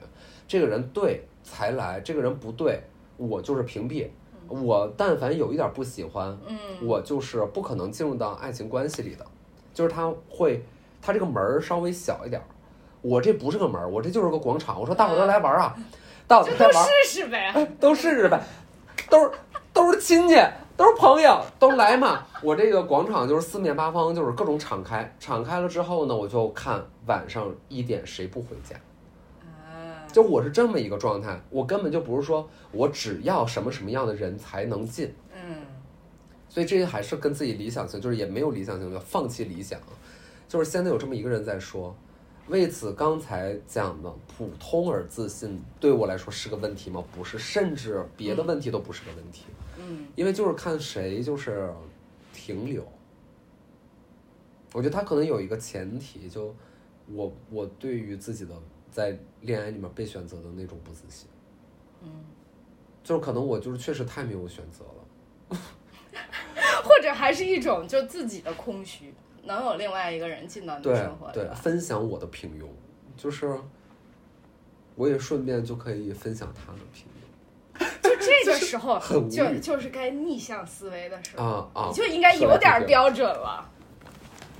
这个人对才来，这个人不对我就是屏蔽，我但凡有一点不喜欢、嗯、我就是不可能进入到爱情关系里的，就是他会他这个门稍微小一点，我这不是个门，我这就是个广场，我说大伙都来玩啊、嗯、大伙都来玩，就都试试呗、哎、都试试呗，都是都是亲戚都是朋友都来嘛，我这个广场就是四面八方就是各种敞开，敞开了之后呢我就看晚上一点谁不回家，就我是这么一个状态，我根本就不是说我只要什么什么样的人才能进，嗯，所以这还是跟自己理想性，就是也没有理想性，要放弃理想。就是现在有这么一个人在说，为此刚才讲的普通而自信对我来说是个问题吗？不是，甚至别的问题都不是个问题。嗯，因为就是看谁就是停留。我觉得他可能有一个前提，就我我对于自己的在恋爱里面被选择的那种不自信，嗯，就是可能我就是确实太没有选择了。或者还是一种就自己的空虚，能有另外一个人进到你的生活里，对对，分享我的平庸，就是我也顺便就可以分享他的平庸，就这个时候就就是该逆向思维的时候啊啊，你就应该有点标准了，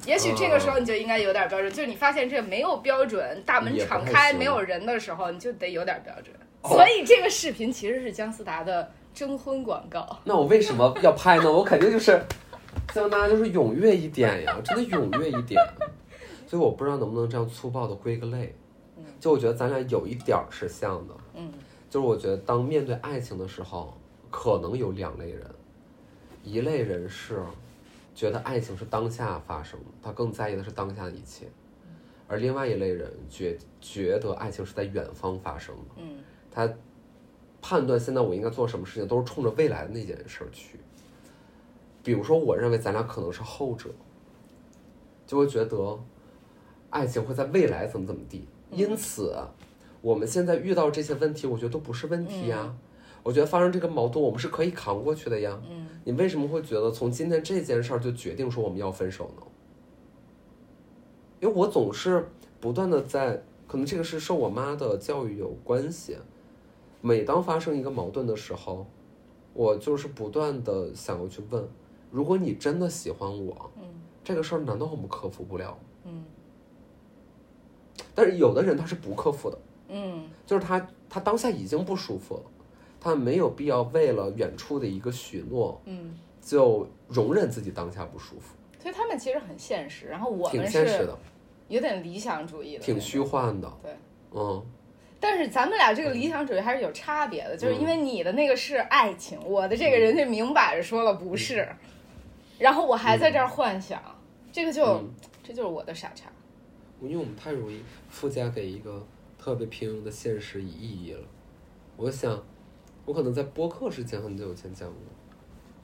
也许这个时候你就应该有点标准，就是你发现这没有标准，大门敞开没有人的时候，你就得有点标准。所以这个视频其实是姜思达的征婚广告。那我为什么要拍呢？我肯定就是姜思达就是踊跃一点呀，真的踊跃一点。所以我不知道能不能这样粗暴的归个类，就我觉得咱俩有一点是像的，嗯，就是我觉得当面对爱情的时候，可能有两类人，一类人是觉得爱情是当下发生的，他更在意的是当下的一切，而另外一类人觉觉得爱情是在远方发生的，嗯，他判断现在我应该做什么事情都是冲着未来的那件事去。比如说我认为咱俩可能是后者，就会觉得爱情会在未来怎么怎么地，因此我们现在遇到这些问题我觉得都不是问题呀、嗯，我觉得发生这个矛盾我们是可以扛过去的呀，嗯，你为什么会觉得从今天这件事儿就决定说我们要分手呢？因为我总是不断的在，可能这个是受我妈的教育有关系，每当发生一个矛盾的时候，我就是不断的想要去问，如果你真的喜欢我，嗯，这个事儿难道我们克服不了？嗯，但是有的人他是不克服的，嗯，就是他他当下已经不舒服了，他没有必要为了远处的一个许诺，嗯，就容忍自己当下不舒服。所以他们其实很现实，然后我们是有点理想主义的，挺虚幻的，对，嗯。但是咱们俩这个理想主义还是有差别的，嗯、就是因为你的那个是爱情，嗯、我的这个人就明摆着说了不是，嗯、然后我还在这儿幻想，嗯、这个就、嗯、这就是我的傻叉。因为我们太容易附加给一个特别平庸的现实以意义了，我想。我可能在播客之前很久以前讲过，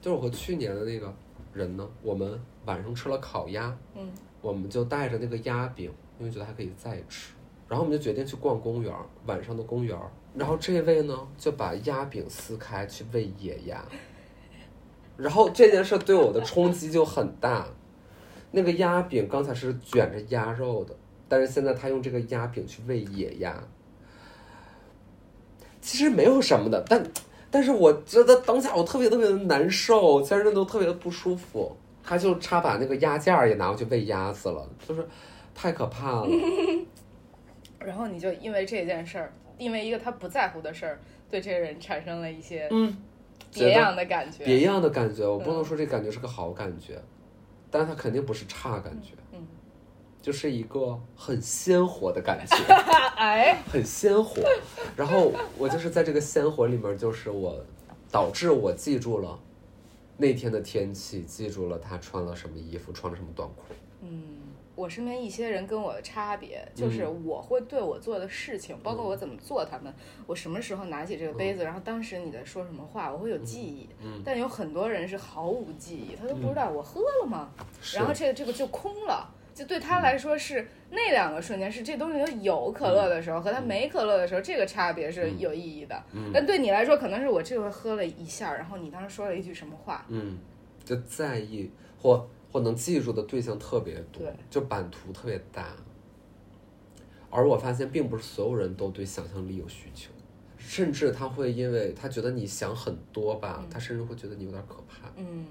就是我和去年的那个人呢，我们晚上吃了烤鸭，嗯，我们就带着那个鸭饼，因为觉得还可以再吃，然后我们就决定去逛公园，晚上的公园，然后这位呢就把鸭饼撕开去喂野鸭，然后这件事对我的冲击就很大，那个鸭饼刚才是卷着鸭肉的，但是现在他用这个鸭饼去喂野鸭，其实没有什么的，但但是我觉得当下我特别特别的难受，全身都特别的不舒服。他就差把那个鸭架也拿过去喂鸭子了，就是太可怕了。然后你就因为这件事儿，因为一个他不在乎的事儿，对这个人产生了一些嗯别样的感觉，别样的感觉。我不能说这感觉是个好感觉，嗯、但是他肯定不是差感觉，嗯，嗯就是一个很鲜活的感觉，哎，很鲜活。然后我就是在这个鲜活里面，就是我导致我记住了。那天的天气，记住了他穿了什么衣服，穿了什么短裤。嗯，我身边一些人跟我的差别，就是我会对我做的事情，嗯、包括我怎么做他们，我什么时候拿起这个杯子，嗯、然后当时你在说什么话，我会有记忆。嗯，但有很多人是毫无记忆，他都不知道我喝了吗？嗯、然后这个这个就空了，就对他来说是、嗯、那两个瞬间是这东西有可乐的时候和他没可乐的时候，这个差别是有意义的。嗯、但对你来说可能是我这回喝了一下，然后你当时说了一句什么话，嗯，就在意或或能记住的对象特别多，就版图特别大。而我发现并不是所有人都对想象力有需求，甚至他会因为他觉得你想很多吧，嗯、他甚至会觉得你有点可怕。嗯，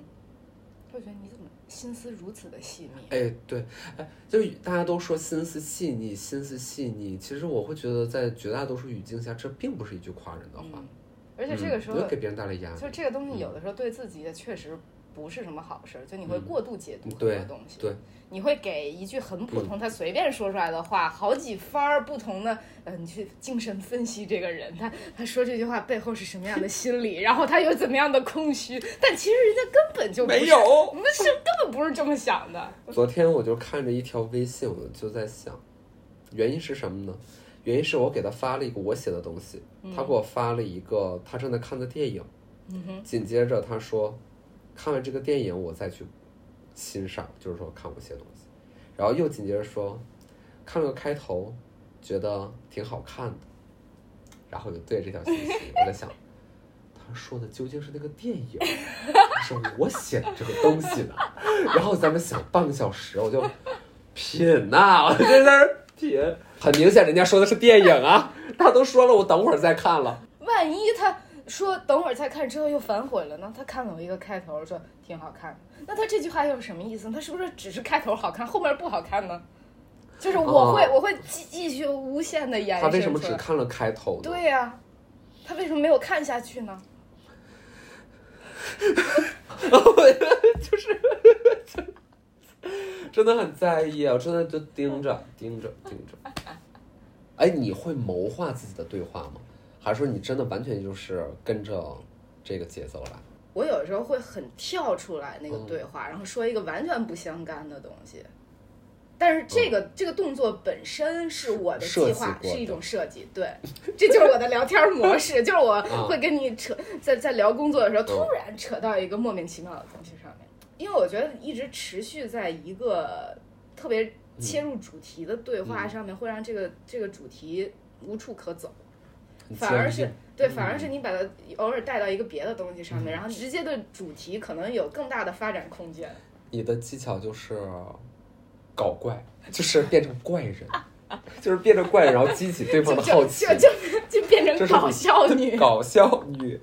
我觉得你怎么心思如此的细腻？哎，对，哎，就大家都说心思细腻，心思细腻。其实我会觉得，在绝大多数语境下，这并不是一句夸人的话。嗯、而且这个时候，嗯、给别人带来压力。就这个东西，有的时候对自己也确实不是什么好事。嗯、就你会过度解读很多东西，嗯、对，对你会给一句很普通、嗯、他随便说出来的话，好几番不同的。嗯、呃，你去精神分析这个人，他他说这句话背后是什么样的心理，然后他有怎么样的空虚，但其实人家根本就不是没有，我们是根本不是这么想的。昨天我就看着一条微信，我就在想，原因是什么呢？原因是我给他发了一个我写的东西，嗯、他给我发了一个他正在看的电影，嗯、哼紧接着他说，看完这个电影我再去欣赏，就是说看我写的东西，然后又紧接着说，看了个开头。觉得挺好看的，然后就对这条信息，我在想，他说的究竟是那个电影，还是我写的这个东西呢？然后咱们想半个小时，我就品呐、啊，我在这儿品。很明显，人家说的是电影啊，他都说了，我等会儿再看了。万一他说等会儿再看之后又反悔了呢？他看了我一个开头，说挺好看的，那他这句话又是什么意思呢？他是不是只是开头好看，后面不好看呢？就是我会、哦、我会继继续无限的延伸。他为什么只看了开头呢？对呀、啊，他为什么没有看下去呢？就是真的很在意啊，我真的就盯着盯着盯着。哎，你会谋划自己的对话吗？还是说你真的完全就是跟着这个节奏来？我有时候会很跳出来那个对话，嗯、然后说一个完全不相干的东西。但是这个、嗯、这个动作本身是我的计划，是一种设计，对，这就是我的聊天模式，就是我会跟你扯，在在聊工作的时候，突然扯到一个莫名其妙的东西上面，因为我觉得一直持续在一个特别切入主题的对话上面，会让这个这个主题无处可走，反而是对，反而是你把它偶尔带到一个别的东西上面，然后直接对主题可能有更大的发展空间。你的技巧就是。搞怪，就是变成怪人，就是变成怪人，然后激起对方的好奇，就就 就, 就变成搞笑女，搞笑女，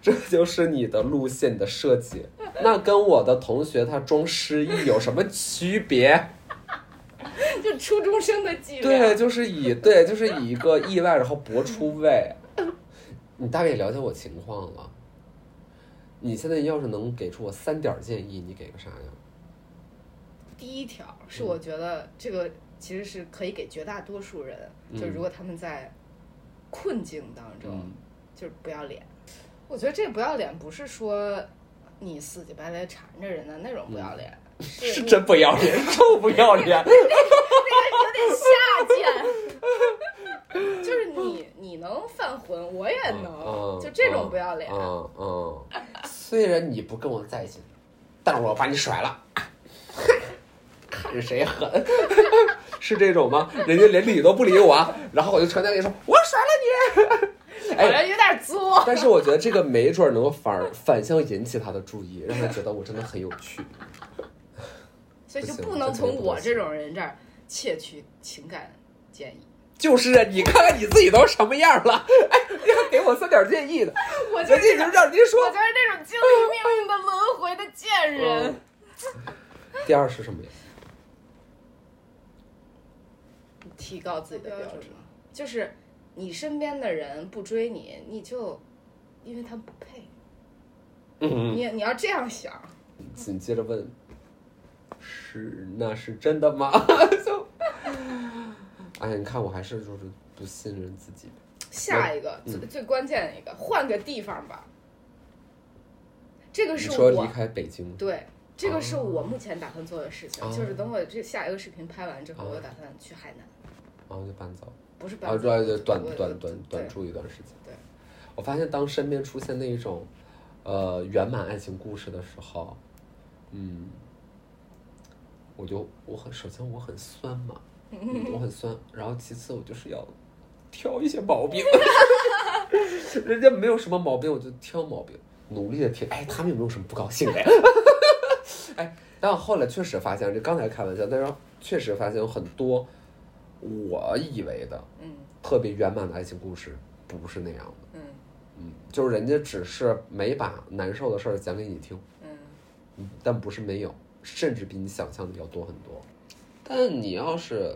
这就是你的路线，你的设计。那跟我的同学他装失忆有什么区别？就初中生的伎俩。对，就是以对，就是以一个意外然后搏出位。你大概也了解我情况了。你现在要是能给出我三点建议，你给个啥呀？第一条是我觉得这个其实是可以给绝大多数人，嗯、就如果他们在困境当中，嗯、就是不要脸。我觉得这个不要脸不是说你死乞白赖缠着人的那种不要脸，嗯、是, 是真不要脸，臭不要脸，那个有点下贱，就是你你能犯浑，我也能，嗯嗯、就这种不要脸。嗯嗯，嗯虽然你不跟我在一起，但我把你甩了。看谁狠，是这种吗？人家连理都不理我，啊，然后我就传单给你说，我甩了你，哎，人有点作。但是我觉得这个没准能够反反向引起他的注意，让他觉得我真的很有趣。所以就不能从我这种人这儿窃取情感建议。就是啊，你看看你自己都什么样了，哎，你还给给我三点建议的，我觉得这种让您说，我觉得这种经历命运的轮回的贱人。嗯、第二是什么呀？提高自己的标准，就是你身边的人不追你，你就因为他不配。嗯，你你要这样想。紧接着问，是那是真的吗？哎，你看我还是就是不信任自己。下一个、嗯、最最关键的一个，换个地方吧。这个是我你说离开北京，对，这个是我目前打算做的事情，啊、就是等我这下一个视频拍完之后，啊、我打算去海南。然、啊、后就搬走，不是搬走，啊、短短短短住一段时间。对，我发现当身边出现那一种，呃，圆满爱情故事的时候，嗯，我就我很首先我很酸嘛。嗯、我很酸，然后其次我就是要挑一些毛病，人家没有什么毛病，我就挑毛病，努力的挑。哎，他们有没有什么不高兴的呀？哎，但后来确实发现，这刚才开玩笑，但是确实发现有很多我以为的，嗯，特别圆满的爱情故事不是那样的，嗯嗯，就是人家只是没把难受的事儿讲给你听，嗯，但不是没有，甚至比你想象的要多很多。但你要是，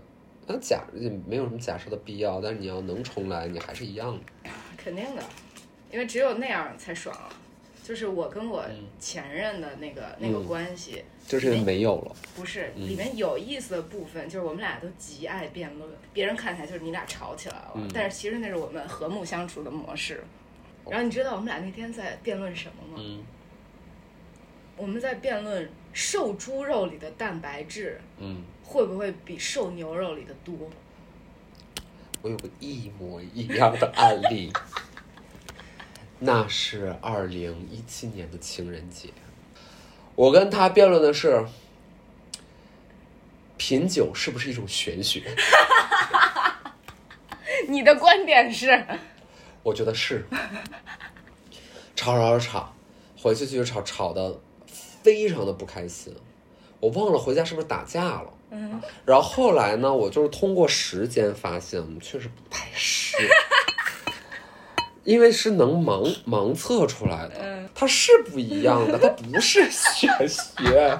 那假也没有什么假设的必要。但是你要能重来，你还是一样的。肯定的，因为只有那样才爽啊。就是我跟我前任的那个、嗯、那个关系，就是没有了。不是，里面有意思的部分、嗯、就是我们俩都极爱辩论，别人看起来就是你俩吵起来了，嗯、但是其实那是我们和睦相处的模式。然后你知道我们俩那天在辩论什么吗？嗯、我们在辩论瘦猪肉里的蛋白质。嗯。会不会比瘦牛肉里的多？我有个一模一样的案例，那是二零一七年的情人节，我跟他辩论的是品酒是不是一种玄学。你的观点是？我觉得是。吵吵吵吵，回去就吵吵得非常的不开心，我忘了回家是不是打架了。嗯，然后后来呢，我就是通过时间发现，我们确实不太是，因为是能盲盲测出来的，它是不一样的，它不是玄学。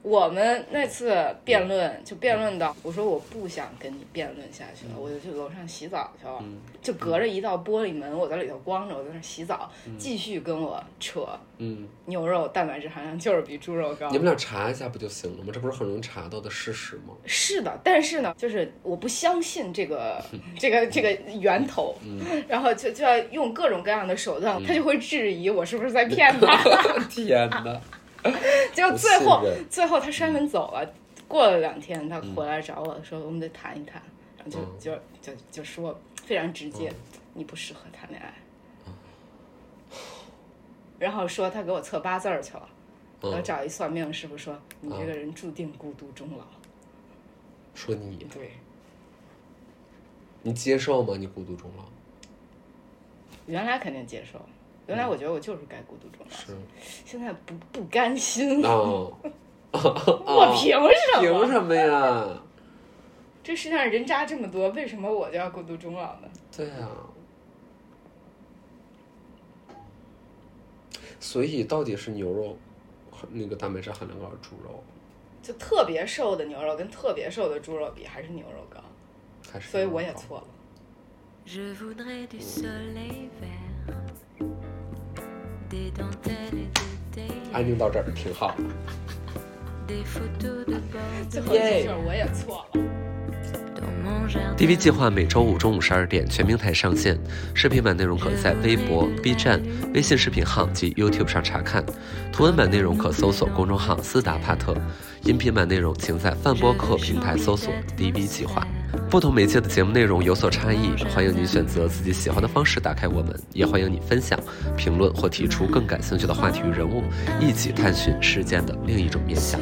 我们那次辩论就辩论到，我说我不想跟你辩论下去了，我就去楼上洗澡去了，就隔着一道玻璃门，我在里头光着，我在那洗澡，继续跟我扯，嗯，牛肉蛋白质含量就是比猪肉高。你们俩查一下不就行了吗？这不是很容易查到的事实吗？是的，但是呢，就是我不相信这个这个这个源头，然后就就要用各种各样的手段，他就会质疑我是不是在骗他。天哪！就最后，最后他摔门走了。过了两天，他回来找我说：“我们得谈一谈。”然后就、嗯、就就就说非常直接、嗯：“你不适合谈恋爱。嗯”然后说他给我测八字去了，嗯、然后找一算命师傅说：“你这个人注定孤独终老。”说你对，你接受吗？你孤独终老？原来肯定接受。原来我觉得我就是该孤独终老，是现在不不甘心了、哦哦哦、我凭什么凭什么呀？这世界上人渣这么多，为什么我就要孤独终老呢？对啊，所以到底是牛肉那个蛋白质含量高是猪肉？就特别瘦的牛肉跟特别瘦的猪肉比，还是牛肉高，还是牛肉高？所以我也错了。Je voudrais du soleil vert。安静到这儿挺好。最后一句我也错了。D V 计划每周五中午十二点全平台上线，视频版内容可在微博、B 站、微信视频号及 YouTube 上查看，图文版内容可搜索公众号“斯达帕特”，音频版内容请在泛播客平台搜索 D V 计划。不同媒介的节目内容有所差异，欢迎您选择自己喜欢的方式打开我们，也欢迎你分享、评论或提出更感兴趣的话题与人物，一起探寻事件的另一种面向。